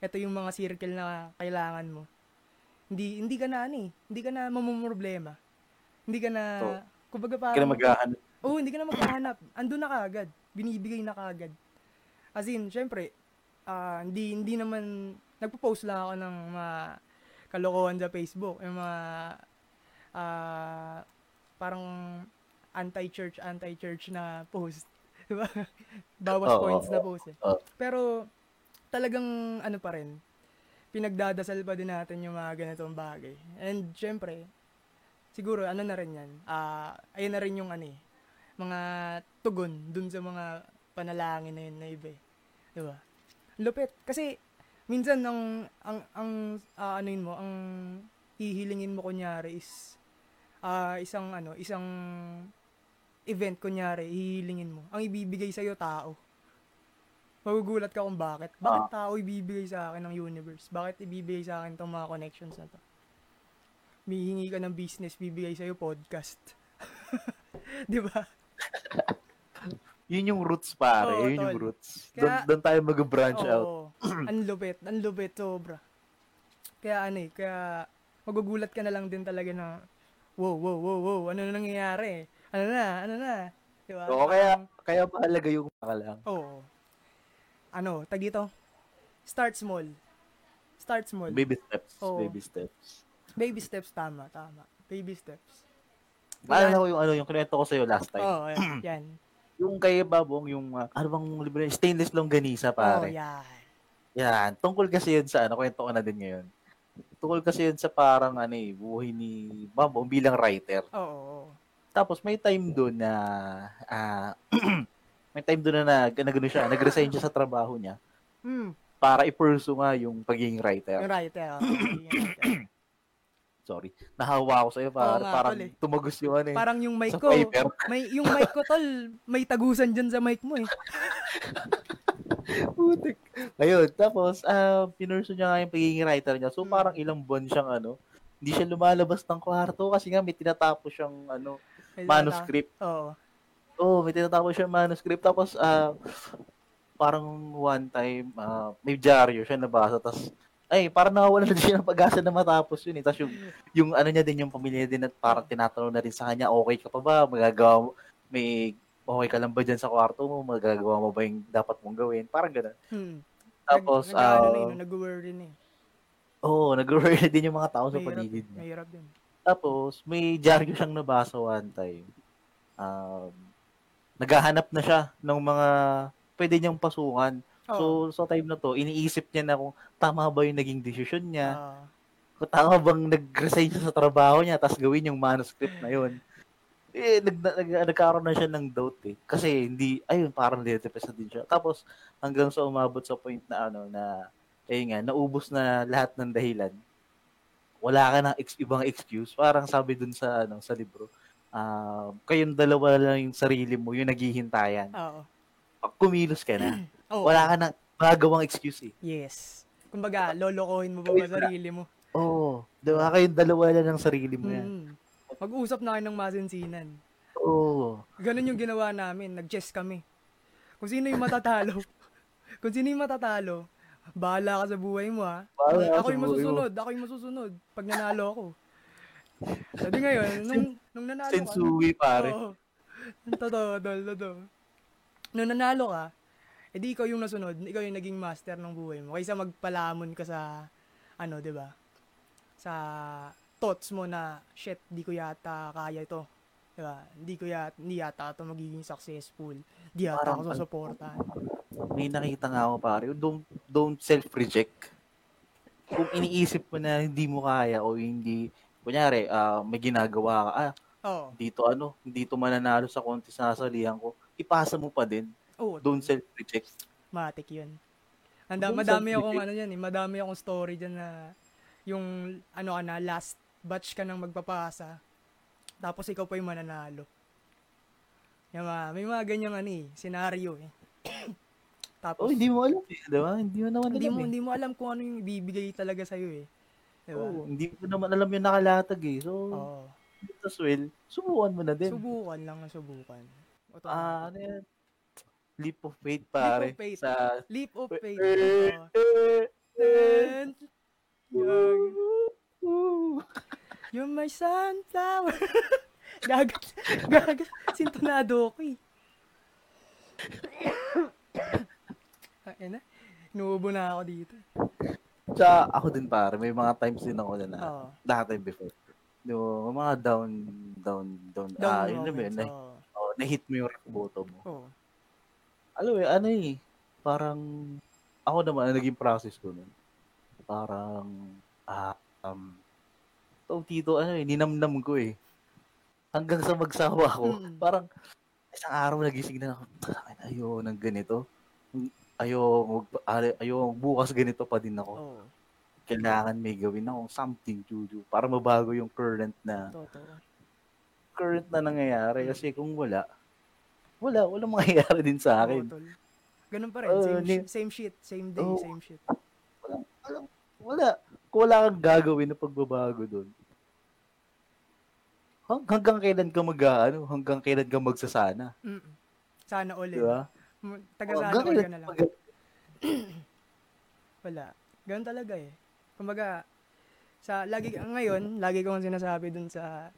Ito yung mga circle na kailangan mo. Hindi hindi ka na ano eh. Hindi ka na mamumroblema. Hindi ka na, so, kumbaga parang, hindi ka na maghahanap. Oo, oh, hindi ka na maghahanap. Andun na kaagad. Binibigay na kaagad. As in, syempre, uh, hindi, hindi naman, nagpo-post lang ako ng mga kalokohan sa Facebook, yung mga uh, parang anti-church, anti-church na post. Diba? Bawas oh, points oh, na post eh. Oh. Pero talagang ano pa rin, pinagdadasal pa din natin yung mga ganitong bagay. And syempre, siguro ano na rin yan, uh, ayun na rin yung ano eh, mga tugon dun sa mga panalangin na yun na iba eh. Diba? Lupit. Kasi minsan ang, ang, ang uh, ano yun mo, ang hihilingin mo kunyari is uh, isang ano, isang event kunyari, hihilingin mo. Ang ibibigay sa'yo, tao. Magugulat ka kung bakit. Bakit tao ibibigay sa akin ng universe? Bakit ibibigay sa akin itong mga connections na to? Mihingi ka ng business, bibigay sa'yo podcast. Di ba? Yun yung roots, pare. Oo, yun tol. Yung roots. Doon tayo mag-branch oo, out. Ang lupit. Ang lupit, sobra. Kaya ano eh, kaya magugulat ka na lang din talaga na, wow, wow, wow, wow, ano na nangyayari? Ano na, ano na? Diba? Oo, um, kaya, kaya mahalaga yung makalang. Oo. Ano, tag dito? Start small. Start small. Baby steps. Oo. Baby steps. Baby steps, tama, tama. Baby steps. Maalala ko yung ano, yung kinento ko sa'yo last time. Oo, yan. yan. Yung kay Babong, yung, uh, ano bang libre? Stainless longganisa, pare. Oh, yan. Yan. Tungkol kasi yun sa, ano, kwento ko na din ngayon. Tungkol kasi yun sa parang, ano eh, buhay ni Babong bilang writer. Oo. Oh, oh, oh. Tapos, may time doon na, uh, may time doon na, na, na gano'n siya, nag-resign siya sa trabaho niya mm. para i-pursue nga yung pagiging writer. Yung writer. writer. Sorry. Nahawa ako sa'yo. Para, nga, parang tol, eh. Tumagos yung ano eh. Parang yung mic ko. May, yung mic ko, tol, may tagusan dyan sa mic mo eh. Putik. Ayun. Tapos, uh, pinurso niya nga yung pagiging writer niya. So, parang ilang buwan siyang ano, hindi siya lumalabas ng kwarto kasi nga may tinatapos siyang ano, may manuscript. Oo. Oh. oh, may tinatapos siyang manuscript. Tapos, uh, parang one time, uh, may dyaryo siya nabasa. Tapos, ay, parang nakawala na din siya ng pag-asa na matapos yun eh. Tapos yung, yung ano niya din, yung pamilya din at parang tinatanong na rin sa kanya, okay ka pa ba? Magagawa mo, may okay ka lang ba dyan sa kwarto mo? Magagawa mo ba yung dapat mong gawin? Parang gano'n. Hmm. Tapos, nag, uh, ano na yun, nag-worry na eh. Oo, oh, nag-worry na din yung mga tao sa paligid niya. May hirap din. Tapos, may dyaryo siyang nabasa one time. Um, naghahanap na siya ng mga pwede niyang pasukan. So, sa so time na to, iniisip niya na kung tama ba yung naging desisyon niya. Uh, kung tama bang nag-resign siya sa trabaho niya tapos gawin yung manuscript na yun. Eh, nag, nag, nagkaroon na siya ng doubt eh. Kasi hindi, ayun, parang nilitipis na din siya. Tapos, hanggang sa umabot sa point na ano, na, ayun nga, naubos na lahat ng dahilan. Wala ka ng ex- ibang excuse. Parang sabi dun sa, ano, sa libro, uh, kayong dalawa lang yung sarili mo, yung naghihintayan. Oo. Uh, kumilos ka na. Oh. Wala ka na magagawang excuse eh. Yes. Kumbaga, lolokohin mo ba ba sarili mo? Oo. Oh, diba kayong dalawa lang ng sarili mo yan. Hmm. Mag-usap na kayo ng masinsinan. Oo. Oh. Ganun yung ginawa namin. Nag-chess kami. Kung sino yung matatalo, kung sino yung matatalo, bahala ka sa buhay mo ha. Bahala ako yung masusunod. Mo. Ako yung masusunod. Pag nanalo ako. Sabi ngayon, nung, nung nanalo ka. Sensuwi pare. Oo. Totoo, totoo, totoo. Nung nanalo ka, eh di ikaw yung nasunod, ikaw yung naging master ng buhay mo. Kaysa magpalamon ka sa, ano, di ba? Sa thoughts mo na, shit, di ko yata kaya ito. Di ba? Di ko yata, hindi yata ito magiging successful. Di yata parang, ako susuporta. May nakita nga ako, pare. Don't, don't self-reject. Kung iniisip mo na hindi mo kaya o hindi, kunyari, uh, may ginagawa ka, ah, oh. dito ano, dito mananalo sa contest na salihan ko, ipasa mo pa din. Oh, don't self-reject. Matik yun. And don't madami akong ano yan eh, madami akong story dyan na yung ano ka na, last batch ka nang magpapasa, tapos ikaw pa yung mananalo. Yan ma, may mga ganyan ano eh, senaryo eh. Tapos, oh, hindi mo alam eh, diba? Hindi mo naman alam hindi mo, eh. Hindi mo alam kung ano yung ibibigay talaga sa'yo eh. Diba? Oh, hindi mo naman alam yung nakalatag eh. So, oh. as well, subukan mo na din. Subukan lang na subukan. O, ah, ano yan? Leap of faith, pare. Leap of faith. Sa... Leap of faith. And... You're my sunflower. Gagat. Gagat. Sintonado ako eh. Ayan na. Inuubo na ako dito. Tsaka ako din, pare. May mga times din ako na na. Oh. Lahat time before. Yung mga down, down, down, down ah, yun naman, na, oh, na-hit mo yung rock bottom mo. Oh. Alam mo, ano eh, parang, ako naman, naging process ko nun, parang, ah, um, tong tito, ano eh, ninamnam ko eh, hanggang sa magsawa ako, mm. parang, isang araw nagising na ako, ayaw ng ganito, ayaw, ayaw, bukas ganito pa din ako. Oh. Kailangan may gawin akong something, Juju, para mabago yung current na Totoo. current na nangyayari. Kasi kung wala, wala, walang mangyayari din sa akin. Totoo. Ganun pa rin, uh, same, ni- same shit, same day, oh, same shit. Walang, walang, wala. Kung wala kang gagawin na pagbabago doon, hanggang kailan ka mag, ano, hanggang kailan ka magsasana. Mm-mm. Sana ulit. Diba? Tagasana oh, ka na lang. Mag- wala. Ganun talaga eh. Kumbaga, sa lagi ngayon, lagi kong sinasabi dun sa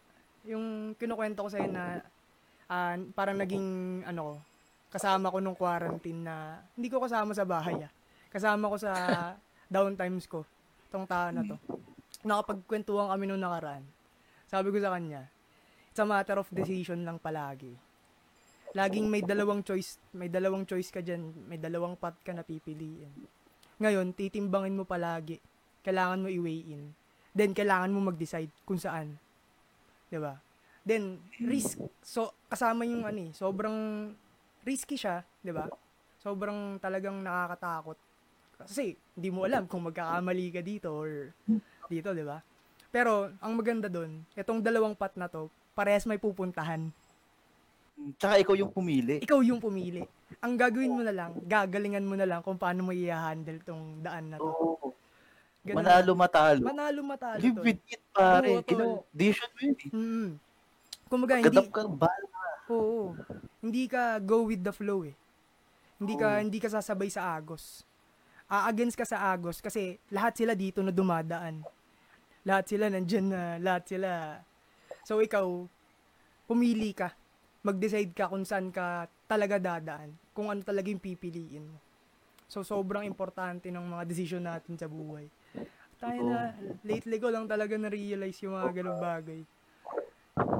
yung kinukuwento ko sa na uh, parang naging ano kasama ko nung quarantine na hindi ko kasama sa bahay ah. Kasama ko sa downtimes ko tong taon na to. Nakapagkwentuhan kami nung nakaraan. Sabi ko sa kanya, it's a matter of decision lang palagi. Laging may dalawang choice, may dalawang choice ka diyan, may dalawang path ka na pipiliin. Ngayon, titimbangin mo palagi. Kailangan mo i-weigh in. Then, kailangan mo mag-decide kung saan. Diba? Then, risk. So, kasama yung ano eh, sobrang risky siya, diba? Sobrang talagang nakakatakot. Kasi, hindi mo alam kung magkakamali ka dito or dito, diba? Pero, ang maganda dun, itong dalawang path na to, parehas may pupuntahan. Tsaka ikaw yung pumili. Ikaw yung pumili. Ang gagawin mo na lang, gagalingan mo na lang kung paano mo i-handle tong daan na to. Oh. Ganun. Manalo matalo. Manalo matalo. Live with it, pare. Kino, decision mo yun eh. Hmm. Kumbaga, hindi... Pagkatap ka, bala. Oo. Hindi ka go with the flow eh. Hindi oh. ka hindi ka sasabay sa agos. A-against ka sa agos kasi lahat sila dito na dumadaan. Lahat sila nandyan na, lahat sila. So ikaw, pumili ka. Mag-decide ka kung saan ka talaga dadaan. Kung ano talaga yung pipiliin mo. So, sobrang importante ng mga desisyon natin sa buhay. Tayo na, lately ko lang talaga na-realize yung mga ganung bagay.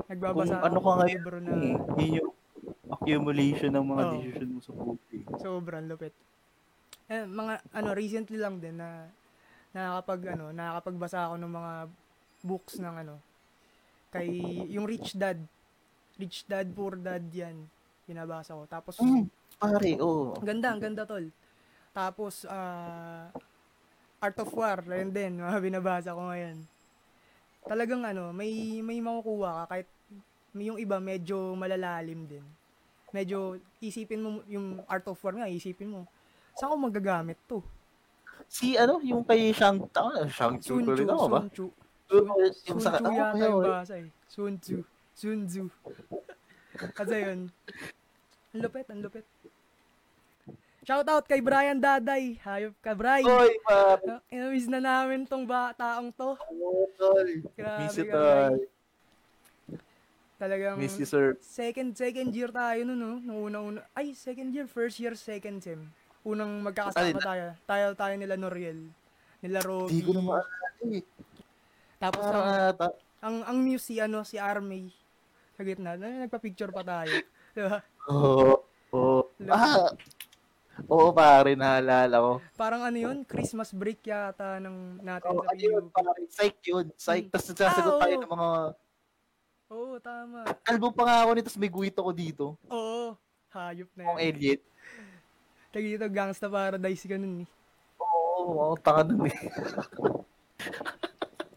Nagbabasa kung ano ka ngayon, libro na... Yun yung accumulation ng mga oh, desisyon mo sa buhay. Sobrang lupit. Eh, mga, ano, recently lang din na nakakapag, ano, nakakapagbasa ako ng mga books ng, ano, kay, yung Rich Dad. Rich Dad, Poor Dad, yan. Binabasa ko. Tapos, mm, pare, oh. Ganda, ang ganda, tol. Tapos, uh, Art of War, ayun din, mga binabasa ko ngayon. Talagang ano, may, may makukuha ka, kahit yung iba medyo malalalim din. Medyo, isipin mo, yung Art of War nga, isipin mo, saan ko magagamit to? Si ano, yung kay Shang, ah, Shang Tzu, Sun Tzu, Sun, Sun Tzu. Sun Tzu yata yung basa eh. Sun Tzu, Sun Tzu. Kasi yun, ang lupit, ang lupit. Shoutout kay Brian Daday. Hayop ka, Brian. Oy, man. Inawiz na namin tong ba- taong to. Oh, sorry. Grabe miss you, Brian. Talagang miss you, sir. Second, second year tayo nun, no? Nung una-una. Ay, second year, first year, second sem. Unang magkakasama tayo. Tayo tayo nila Noriel. Nila Roby. Hindi ko na maalala eh. Tapos ang, ang, ang muse si, ano, si Armey. Sa gitna. Nagpa-picture pa tayo. Diba? Oo. Oh, oh. Ah! Oo, pare, naalala ko. Parang ano yun, Christmas break yata ng natin oh, sa video. Oo, ano yun, psych yun, psych. Tapos nasasagot ah, tayo ng mga... Oo, oh, tama. Album pa nga ako nito, tapos may guwit ako dito. Oo, hayop na yun. Kung Elliot. Tagi dito, Gangsta Paradise ka nun eh. Oo, oh, taka nun eh.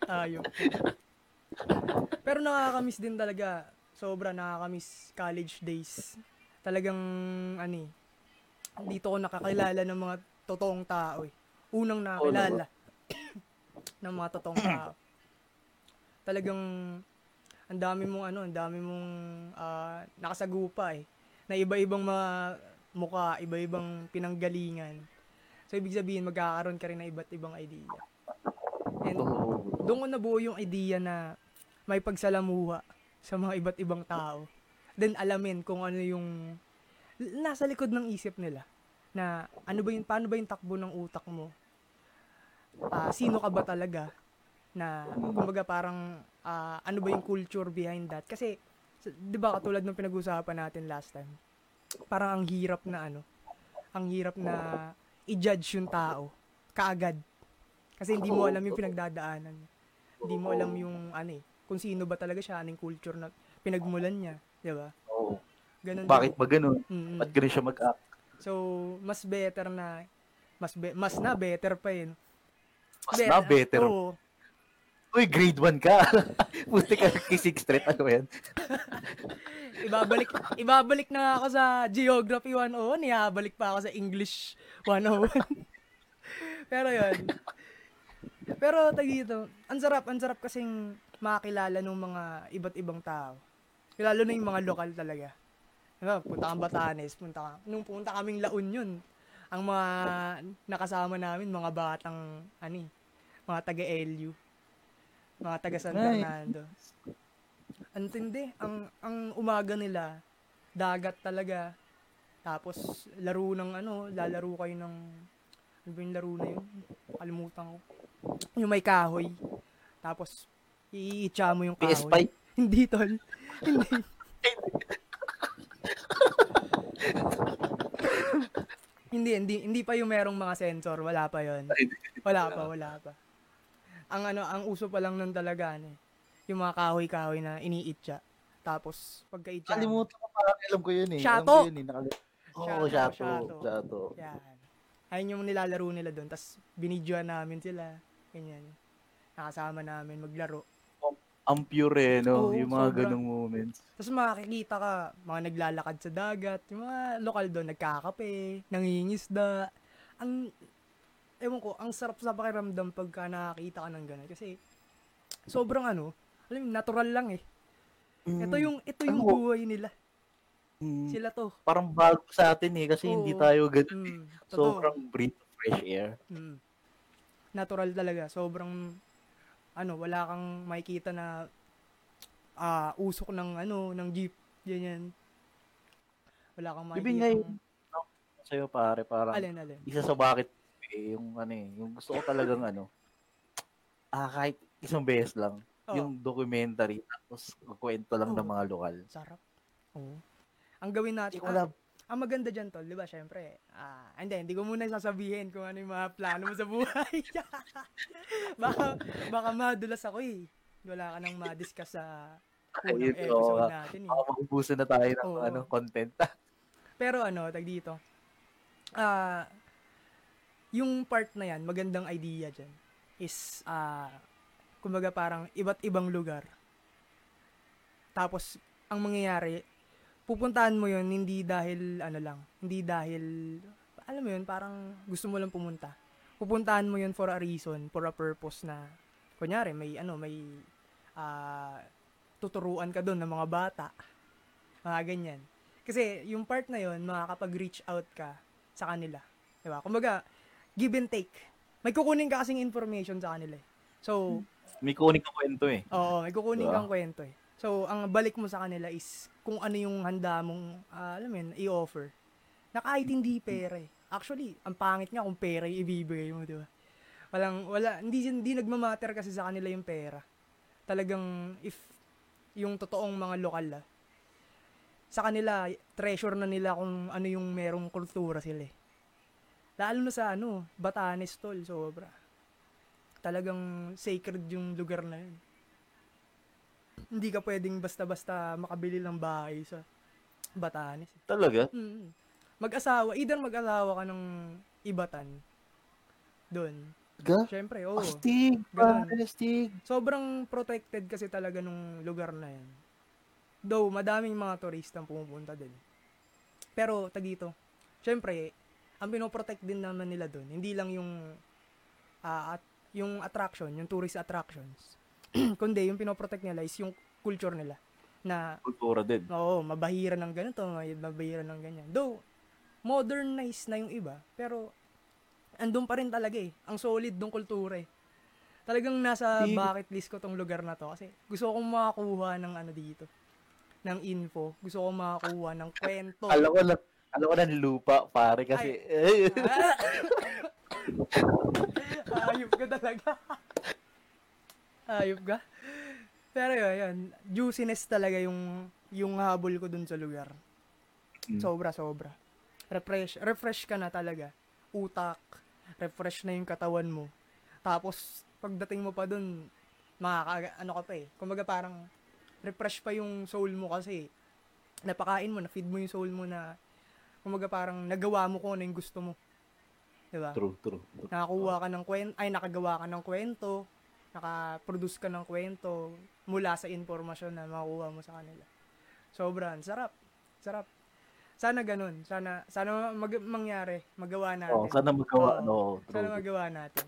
Hayop. Pero nakakamiss din talaga. Sobra nakakamiss college days. Talagang, ano eh, dito ko nakakilala ng mga totoong tao eh. Unang nakakilala ng mga totoong tao. Talagang ang dami mong ano, ang dami mong uh, nakasagupa eh. Na iba-ibang mga mukha, iba-ibang pinanggalingan. So ibig sabihin magkakaroon ka rin ng iba't ibang idea. And doon ko nabuo yung idea na may pagsalamuha sa mga iba't ibang tao. Then alamin kung ano yung nasa likod ng isip nila na ano ba yung paano ba yung takbo ng utak mo, uh, sino ka ba talaga, na kumbaga parang uh, ano ba yung culture behind that? Kasi, di ba katulad nung pinag-usapan natin last time, parang ang hirap na ano, ang hirap na i-judge yung tao kaagad. Kasi hindi mo alam yung pinagdadaanan niya. Hindi mo alam yung ano eh, kung sino ba talaga siya, anong culture na pinagmulan niya, di ba? Oo. Ganun. Bakit ba ganun? Mm-hmm. Ba't ganun siya mag-act? So, mas better na, mas be, mas na better pa yun. Mas better, na better? Oo. Uy, grade one ka. Pusti ka kay sixth straight. Ano yan? ibabalik, ibabalik na ako sa Geography one oh one. Ibabalik pa ako sa English one oh one. Pero yun. Pero tag dito, ang sarap, ang sarap kasing makakilala ng mga iba't ibang tao. Lalo na yung mga lokal talaga. Diba, punta kang Batanes, punta ka, nung punta kaming La Union, ang mga nakasama namin, mga batang, ani, mga taga-L U, mga taga-San Fernando. Antindi, ang, ang umaga nila, dagat talaga, tapos laro ng ano, lalaro kayo ng, ano ba yung laro na yun? Kalimutan ko. Yung may kahoy, tapos, iitsa mo yung kahoy. P S five? Hindi, tol. Hindi. hindi, hindi, hindi pa yung merong mga sensor, wala pa yon. Wala pa, wala pa. Ang ano, ang uso pa lang nun talaga, ano, yung mga kahoy-kahoy na iniitsa. Tapos, pagka-itsa. Kalimutan ko pa, alam ko yun eh. Shato! Yun, eh. Nakal- oh, shato, shato. Shato. Yan. Ayun yung nilalaro nila doon, tapos binidyoan namin sila. Ganyan. Nakasama namin maglaro. Ang pure, no? Oo, yung mga sobra. Ganung moments. Tapos makikita ka, mga naglalakad sa dagat, yung mga lokal doon, nagkakape, nangingisda. Ang, ewan ko, ang sarap sa pakiramdam pagka nakakita ka ng ganun. Kasi, sobrang ano, alam mo, natural lang eh. Mm. Ito yung, ito yung ano? Buhay nila. Mm. Sila to. Parang bago sa atin eh, kasi oo, hindi tayo ganun. Mm, sobrang breath of fresh air. Mm. Natural talaga, sobrang... ano, wala kang makikita na uh, usok ng ano, ng jeep, ganyan. Wala kang makikita. Ibig nga yung sa'yo pare, parang alin, alin. Isa sa bakit eh, yung ano eh, yung gusto ko talagang ano, ah, kahit isang beses lang, oh. Yung documentary, tapos magkwento lang oh. Ng mga lokal. Sarap. Oo. Oh. Ang gawin natin, ah, ang maganda dyan tol, di ba, syempre, ah, hindi, hindi ko muna sasabihin kung ano yung mga plano mo sa buhay. baka, baka madulas ako eh. Wala ka nang madiscuss sa unang episode natin eh. Baka magubusan na tayo ng ano, content. Pero ano, tag dito, ah, yung part na yan, magandang idea dyan, is, ah, kumbaga parang iba't ibang lugar. Tapos, ang mangyayari, pupuntahan mo yun, hindi dahil, ano lang, hindi dahil, alam mo yun, parang gusto mo lang pumunta. Pupuntahan mo yun for a reason, for a purpose na, kunyari, may, ano, may, uh, tuturuan ka doon ng mga bata, mga ganyan. Kasi, yung part na yun, makakapag-reach out ka sa kanila. Diba? Kumbaga, give and take. May kukunin ka kasing information sa kanila eh. So, may kukunin kang kwento eh. Oo, may kukunin diba? Kang kwento eh. So, ang balik mo sa kanila is kung ano yung handa mong, uh, alam mo yun, i-offer. Na kahit hindi pera eh. Actually, ang pangit nga kung pera yung ibibigay mo, di ba? Walang, wala, hindi, hindi nagmamatter kasi sa kanila yung pera. Talagang, if yung totoong mga lokal, ah, sa kanila, treasure na nila kung ano yung merong kultura sila eh. Lalo na sa, ano, Batanes tol, sobra. Talagang sacred yung lugar na yun. Hindi ka pwedeng basta-basta makabili ng bahay sa Batanes. Talaga? Mm. Mag-asawa. Either mag-asawa ka ng ibatan. Doon. Ga? Siyempre, oo. Astig. Astig. Sobrang protected kasi talaga nung lugar na yan. Though, madaming mga turistang pumupunta din. Pero, tagito, siyempre, ang pinoprotect din naman nila doon, hindi lang yung, uh, at, yung attraction, yung tourist attractions. Kundi, yung pinoprotect nila is yung culture nila. Na, kultura din. Oo, mabahira ng ganito, mabahira ng ganyan. Though, modernized na yung iba, pero, andun pa rin talaga eh. Ang solid ng kultura eh. Talagang nasa See? bucket list ko tong lugar na to. Kasi, gusto kong makakuha ng ano dito. Ng info. Gusto kong makakuha ng kwento. Alam ko na, alam ko na lupa, pare, kasi. Ay, ayup ka talaga. Ayop ka. Pero yun, yun, juiciness talaga yung yung habol ko dun sa lugar. Mm. Sobra, sobra. Refresh, refresh ka na talaga. Utak, refresh na yung katawan mo. Tapos, pagdating mo pa dun, makaka, ano ka pa eh. Kumbaga parang, refresh pa yung soul mo kasi. Napakain mo, na-feed mo yung soul mo na, kumbaga parang, nagawa mo kung ano yung gusto mo. Diba? True, true. true. Nakakuha ka ng kwento, ay, nakagawa ka ng kwento, nakaproduce ka ng kwento, mula sa informasyon na makukuha mo sa kanila. Sobrang, sarap, sarap. Sana ganun, sana, sana mag- mangyari, magawa natin. Oo, oh, sana magawa, so, no. True. Sana magawa natin.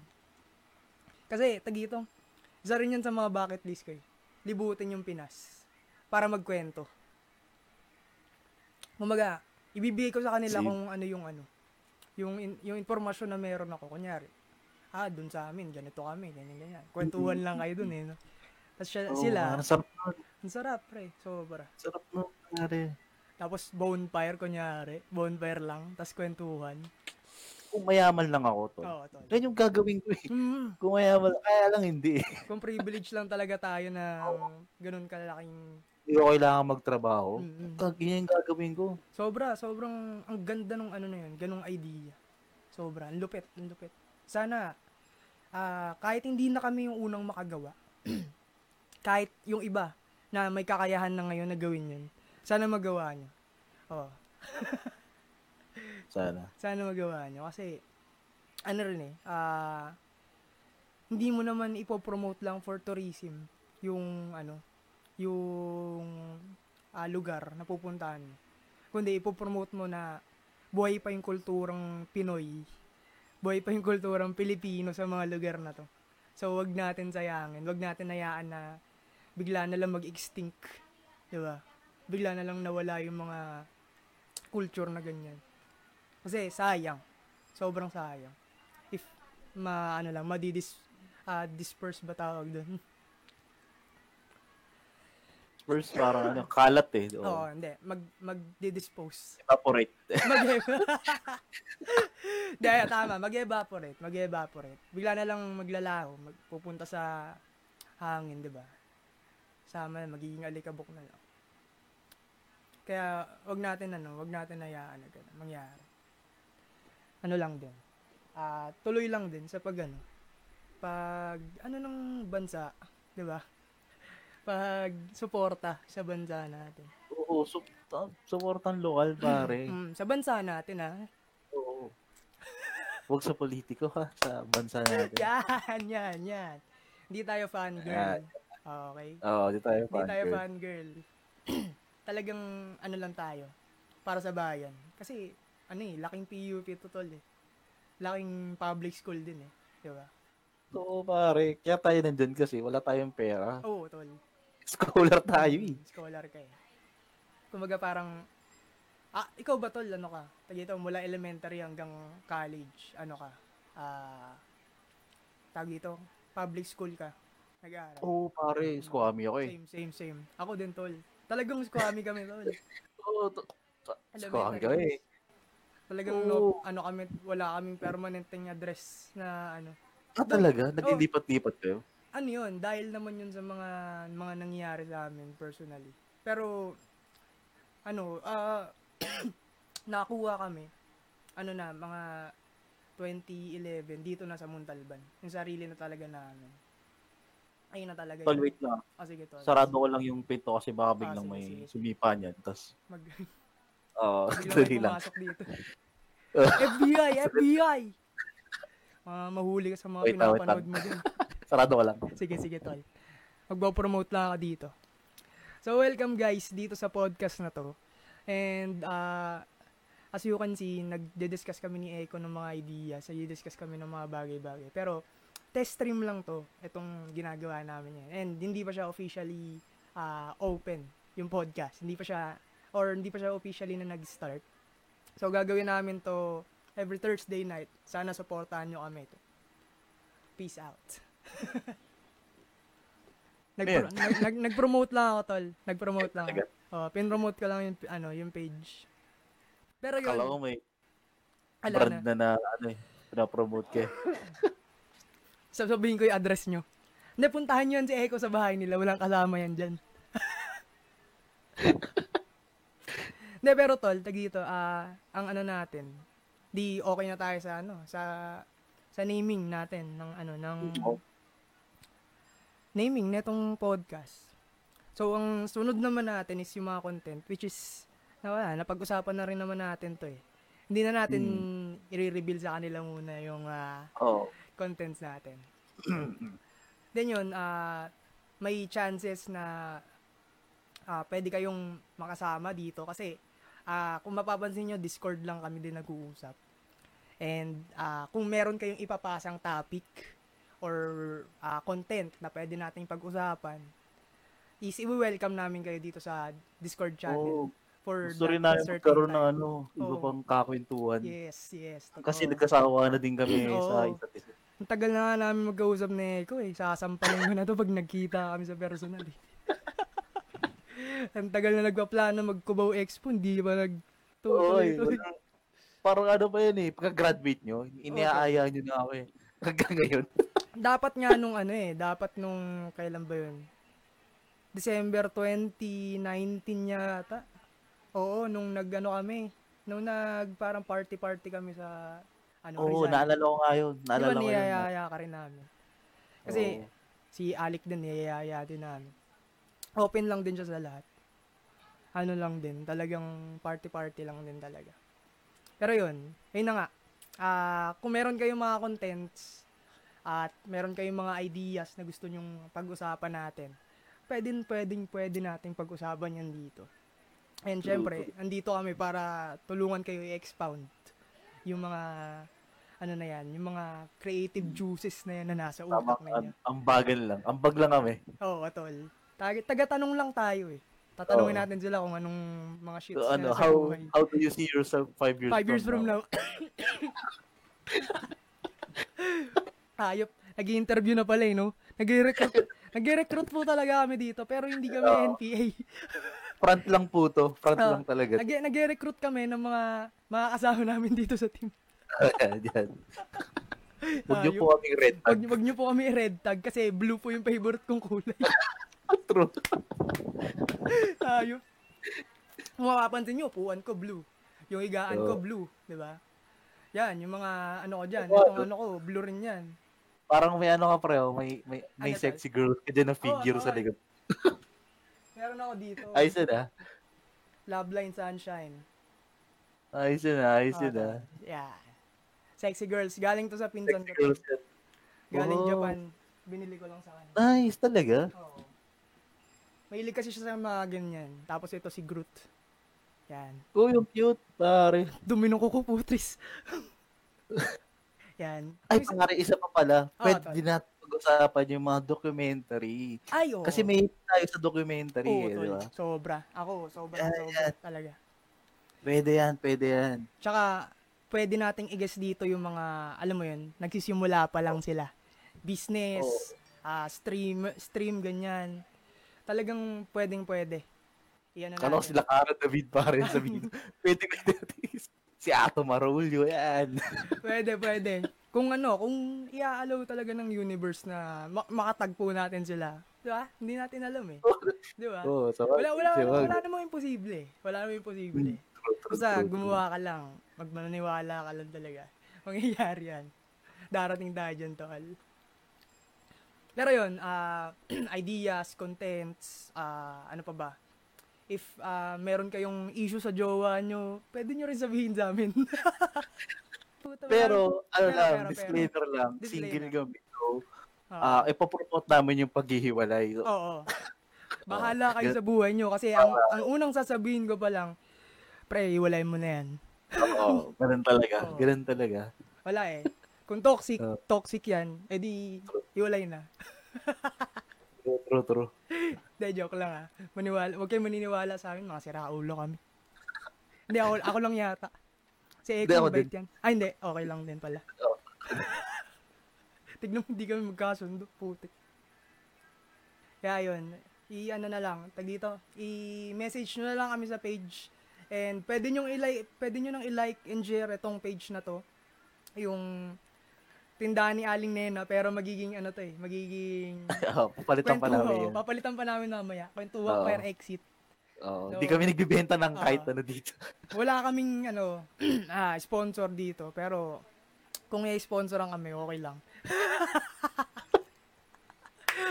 Kasi, tagito, isa rin yan sa mga bucket list ko eh. Libutin yung Pinas. Para magkwento. Kumaga, ibibigay ko sa kanila See? kung ano yung ano. Yung in, yung informasyon na meron ako. Kunyari, ah, dun sa amin, ganito kami, ganyan, ganyan. Kwentuhan lang kayo dun eh. No? Tapos siya, oh, sila, ang sarap. Ang sarap, pre. Sobra. Sarap mo, kunyari. Tapos bonfire, kunyari. Bonfire lang. Tapos kwentuhan. Kung mayaman lang ako, tol. Oo, tol. Yan yung gagawin ko eh. Mm. Kung mayaman, kaya lang hindi eh. Kung privilege lang talaga tayo na ganun kalalaking... Hindi ko kailangan magtrabaho. Mm-hmm. Yan yung gagawin ko. Sobra, sobrang... Ang ganda nung ano na yun, ganung idea. Sobra. Ang lupit, ang lupit. Sana, uh, kahit hindi na kami yung unang makagawa, kahit yung iba na may kakayahan na ngayon na gawin yun, sana magawa nyo. Oo. Oh. Sana. Sana magawa nyo. Kasi, ano rin eh, uh, hindi mo naman ipopromote lang for tourism yung, ano, yung uh, lugar na pupuntahan. Kundi ipopromote mo na buhay pa yung kulturang Pinoy, buhay pa yung kulturang Pilipino sa mga lugar na to. So, wag natin sayangin. Wag natin hayaan na bigla na lang mag-extinct. Diba? Bigla na lang nawala yung mga culture na ganyan. Kasi sayang. Sobrang sayang. If ma ano lang madidis uh, disperse ba tawag doon. Disperse para ano kalat eh. Oo, oh, hindi mag magdi-dispose. Evaporate. Dahil tama, mag-evaporate, mag-evaporate. Bigla na lang maglalaho, magpupunta sa hangin, 'di ba? Sama magiging alikabok na lang. Kaya wag natin ano, wag natin hayaan na ganun mangyari. Ano lang din. Ah, uh, tuloy lang din sa pag ano. Pag ano ng bansa, 'di ba? Pag suporta sa bansa natin. Oo, su- uh, suportahan lokal pare. Mm, sa bansa natin ha. Oo. Wag sa politiko ha, sa bansa natin. Yan, yan, yan. Hindi tayo fan girl. Okay. Oo, hindi tayo fan. Hindi tayo fan girl. Talagang ano lang tayo para sa bayan. Kasi ano eh, laking P U P ito tol eh. Laking public school din eh. Diba? Oo pare, kaya tayo nandun kasi wala tayong pera. Oo tol. Scholar tayo eh. Scholar ka eh. Kumaga parang, ah, ikaw ba tol, ano ka? Tagi ito, mula elementary hanggang college, ano ka? Ah, tagi ito, public school ka. Nag-aaral. Oo pare, squammy ako eh. Same, same, same. Ako din tol. Talagang squammy kami tol. Oo, to- to- squammy kami eh. Talagang oh. no, ano kami, wala kaming permanenteng address na ano. Ah, talaga? Nagilipat-lipat kayo? Ano yun, dahil naman yun sa mga mga nangyayari sa amin personally. Pero, ano, uh, nakuha kami, ano na, mga twenty eleven, dito na sa Muntalban. Yung sarili na talaga namin. Ayun na talaga. Tol, wait lang. Ah, sige, tol. Sarado ko lang yung pinto kasi baka biglang ah, may sige. sumipa niyan. Tas... Mag... Oo, tuloy lang. Dito. F B I, F B I! Uh, mahuli ka sa mga wait, pinapanood wait, mo din. Sarado ka lang. Sige, sige, tol. Magpo-promote lang ako dito. So, welcome guys dito sa podcast na to. And, uh, as you can see, nagde-discuss kami ni Eko ng mga ideas. So, i-discuss kami ng mga bagay-bagay. Pero, test stream lang to. Itong ginagawa namin yan. And, hindi pa siya officially uh, open yung podcast. Hindi pa siya... or hindi pa siya officially na nag-start. So, gagawin namin to every Thursday night. Sana supportahan nyo kami to. Peace out. Nagpro- nag- nag- nag-promote lang ako, tol. Nag-promote lang ako. Oh, pin-promote ko lang yung, ano, yung page. Pero yun. Akala ko may brand na na, na ano eh, pinapromote ka. Sabihin ko yung address nyo. Napuntahan yun si Echo sa bahay nila. Walang kasama yan dyan. De, pero tol, tag dito, uh, ang ano natin, di okay na tayo sa ano, sa sa naming natin ng ano ng naming nitong podcast. So ang sunod naman natin is yung mga content which is nawala, napag-usapan na rin naman natin 'to eh. Hindi na natin mm. i-reveal sa kanila muna yung uh, oh. contents natin. Then yun, uh, may chances na uh, pwede kayong makasama dito kasi uh, kung mapapansin nyo, Discord lang kami din nag-uusap. And uh, kung meron kayong ipapasang topic or uh, content na pwede nating pag-usapan, is i-welcome namin kayo dito sa Discord channel. Oh, for gusto rin namin magkaroon ng ano, iba pang kakwentuhan. Yes, yes. Totoo. Kasi nagkasawa na din kami oh. sa isa't isa. Ang tagal na nga namin mag-uusap na Eko eh. Sasampalan ko na to pag nagkita kami sa personal eh. Ang tagal na nagpa-plano mag-Cubao Expo, hindi ba nagtuloy? Parang ano pa yun eh, pagka-graduate nyo, iniaaya nyo na ako eh. Hanggang ngayon. Dapat nga nung ano eh, dapat nung, kailan ba yun? December twenty nineteen yata. Oo, nung nag-ano kami, nung nag parang party-party kami sa, ano, Rizal. Oo, naalala ko nga yun. Naalala ko yun. Di ba niyayaya ka rin namin? Kasi oh. si Alec din niyayaya din namin. Open lang din siya sa lahat. Ano lang din, talagang party-party lang din talaga. Pero yun, ayun na nga. Uh, kung meron kayong mga contents at meron kayong mga ideas na gusto nyong pag-usapan natin, pwedeng, pwedeng, pwede nating pag-usapan yan dito. And syempre, andito kami para tulungan kayo i-expound yung mga, ano na yan, yung mga creative juices na yan na nasa utak na yan. Ambagan lang. Ambag lang kami. Oo, tol. Taga-tanong lang tayo eh. Tatanungin oh. natin sila kung anong mga shits so, ano, na sa buhay. How, how do you see yourself five years, five years from, from now? Hayop. Nag-i-interview na pala eh, no? Nag-i-recruit. Nag-i-recruit po talaga kami dito, pero hindi kami oh. N P A. Front lang po to. Front oh. lang talaga. Nag-i-recruit kami ng mga mga kasama namin dito sa team. Ayan, yan. Huwag niyo po kami red tag. Huwag niyo po kami red tag kasi blue po yung favorite kong kulay. True. Tayo. Kung mapapansin nyo, puwan ko blue. Yung higaan so, ko blue, di ba? Yan, yung mga ano ko dyan. Ito, itong ano ko, blue rin yan. Parang may ano ka pareho, may may, may ano sexy girl ka dyan na figure oh, sa likod. Meron ako dito. Ayos yun ah. Love Line Sunshine. Ayos yun ah, ayos yun ah. Yeah. Sexy girls. Galing to sa pinsan sexy ko. Girls. Galing oh. Japan. Binili ko lang sa kanya. Nice talaga. Oo. Mahilig kasi siya sa mga ganyan. Tapos ito si Groot. Yan. Oh, yung cute, pare. Dumino ko ko, putris. Yan. Ay, pare, isa pa pala. Oh, pwede din natin pag-usapan yung mga documentary. Ay, oh. Kasi may tayo sa documentary. Oh, eh, di ba? Sobra. Ako, sobra, yeah, sobra yeah. talaga. Pwede yan, pwede yan. Tsaka, pwede nating i-guess dito yung mga, alam mo yun, nagsisimula pa lang sila. Business, oh. uh, stream, stream, ganyan. Talagang pwedeng-pwede. Iyan na natin. Kano sila Cara David pa rin sa video. Pwede ko natin. Si Atom Arulio, yan. Pwede, pwede. Kung ano, kung i-allow talaga ng universe na mak- makatagpo natin sila. Di ba? Hindi natin alam eh. Di ba? Oh, wala, wala, wala, wala namang imposible eh. Wala namang imposible eh. Basta gumawa ka lang. Magmananiwala ka lang talaga. Mangyayari yan. Darating tayo dyan, tol. Pero yun, uh, ideas, contents, uh, ano pa ba? If uh, meron kayong issue sa jowa nyo, pwede nyo rin sabihin sa amin. Pero, ano lang, disclaimer lang, disclaimer. Single kami. So, uh, ipapromote namin yung paghihiwalay. Oo. oo. Bahala kayo sa buhay nyo. Kasi ang, ang unang sasabihin ko pa lang, pre, iwalay mo na yan. Oo, ganun talaga. Oo. Ganun talaga. Wala eh. Kung toxic, uh, toxic yan, edi iwalay na. true, true, true. De, joke lang ah. Maniwala, huwag kayo maniniwala sa amin, mga siraulo kami. Hindi, ako, ako lang yata. Si Eko, bait yan. Ay, hindi, okay lang din pala. Tignan mo, hindi kami magkasundo, putik. Kaya yun, i-ano na lang, tag dito, i-message nyo na lang kami sa page. And pwede nyo, i-like, pwede nyo nang i-like and share itong page na to. Yung tindahan ni Aling Nena, pero magiging ano to eh, magiging oh, papalitan pa namin. Papalitan pa namin mamaya. Kwentuhan oh. Fire exit. Oh, so, hindi kami nagbebenta ng kahit uh, ano dito. Wala kaming ano, ah, sponsor dito, pero kung i-sponsoran kami, okay lang.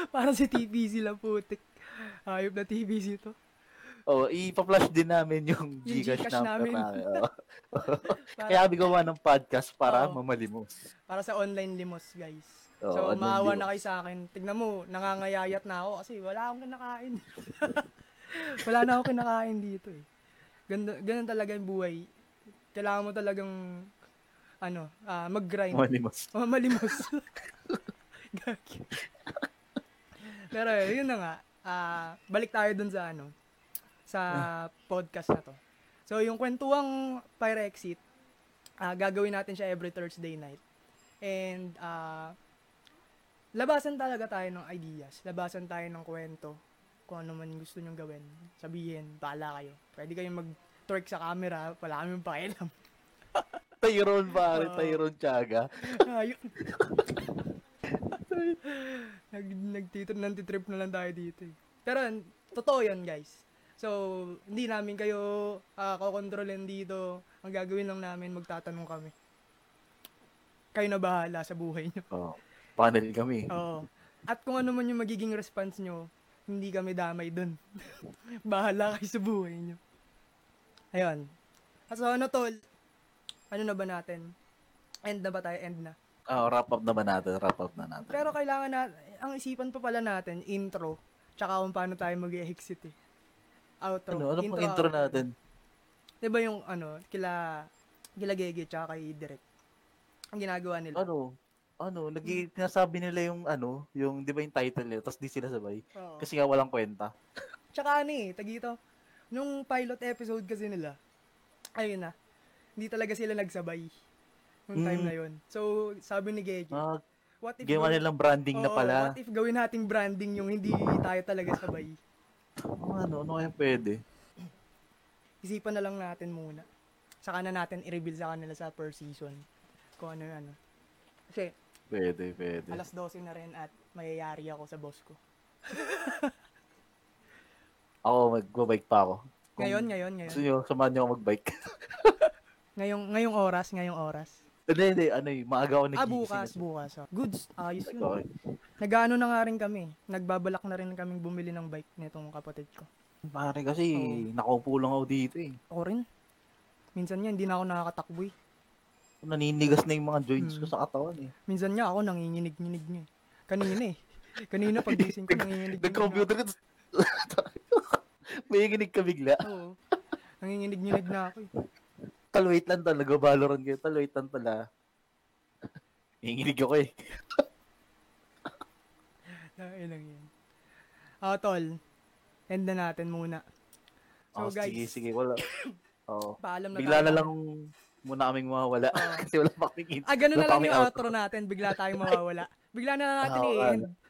Para si T B C lang putik. Ayop na T B C to. Oh, ipa-flash din namin yung Gcash, Gcash namin. namin. Oh. Para, kaya bigawa ng podcast para oh, mamalimos. Para sa online limos, guys. Oh, so, maawa na kayo sa akin. Tignan mo, nangangayayat na ako kasi wala akong kinakain. Wala na akong kinakain dito eh. Ganda, ganun talaga yung buhay. Kailangan mo talagang ano, uh, mag-grind. Mamalimos. Mamalimos. Pero yun na nga, uh, balik tayo dun sa ano, sa podcast na to. So, yung kwentuang Pyre Exit, uh, gagawin natin siya every Thursday night. And, uh, labasan talaga tayo ng ideas. Labasan tayo ng kwento. Kung ano man gusto nyong gawin. Sabihin, bahala kayo. Pwede kayong mag-twerk sa camera. Wala kami pakialam. Tyrone, pare. Uh, Tyrone Tiaga. Ayun. Nag-titrip, nantitrip na lang tayo dito. Pero, totoo yun, guys. So, hindi namin kayo uh, kukontrolin dito. Ang gagawin lang namin, magtatanong kami. Kayo na bahala sa buhay nyo. Oo. Oh, panel kami. Oo. At kung ano man yung magiging response nyo, hindi kami damay dun. Bahala kayo sa buhay nyo. Ayun. So, ano tol? Ano na ba natin? End na ba tayo? End na. Oo, oh, wrap up na ba natin? Wrap up na natin. Pero kailangan natin, ang isipan pa pala natin, intro, tsaka kung paano tayo mag-exit eh. Outro. Ano, ano intro, pang intro natin? Diba yung, ano, kila, kila Gege, tsaka kay Direk. Ang ginagawa nila. Ano, ano, lagi, tinasabi nila yung, ano, yung, di ba yung title nila, tapos di sila sabay. Oo. Kasi nga walang kwenta. Tsaka ano eh, tagito, nung pilot episode kasi nila, ayun na, hindi talaga sila nagsabay. Nung time mm. na yun. So, sabi ni Gege, ah, what if, gawa nilang branding oh, na pala. What if gawin nating branding yung hindi tayo talaga sabay? Oh, ano, ano kaya pwede? Isipan na lang natin muna. Saka na natin i-reveal sa kanila sa per season. Kung ano yun, ano. Kasi, pwede, pwede. Alas twelve na rin at mayayari ako sa boss ko. Ako, magbabike pa ako. Kung ngayon, ngayon, ngayon. Gusto nyo, samahan nyo ako magbike. ngayong, ngayong oras, ngayong oras. Hindi, hindi, ano yun, maaga ako nag-iisip. Ah, bukas, na bukas. Oh. Goods, ayos yun. Okay. Nag-ano na nga rin kami. Nagbabalak na rin kaming bumili ng bike nitong kapatid ko. Pare kasi, oh. Nakaupo lang ako dito eh. Ako rin. Minsan niya, hindi na ako nakakatakbo eh. Naninigas na yung mga joints hmm. ko sa katawan eh. Minsan niya ako nanginginig-nginig niya. Kanina eh. Kanina pag-gising ko nanginginig. Nag-computer ko. May nanginginig ka bigla. Oo. Nanginginig-nginig na ako eh. Talwait lang talaga. Baloran kayo. Talwait lang talaga. Nanginginig ako eh. Dahil lang yan. Oh, tol. End na natin muna. So, oh, guys. Sige, sige. Wala. Oh. Paalam na bigla tayo. Na lang muna kaming mawawala. Oh. Kasi wala pa kaming intro. Ah, ganun na lang yung outro natin. Bigla tayong mawawala. Bigla na lang natin oh, i-end.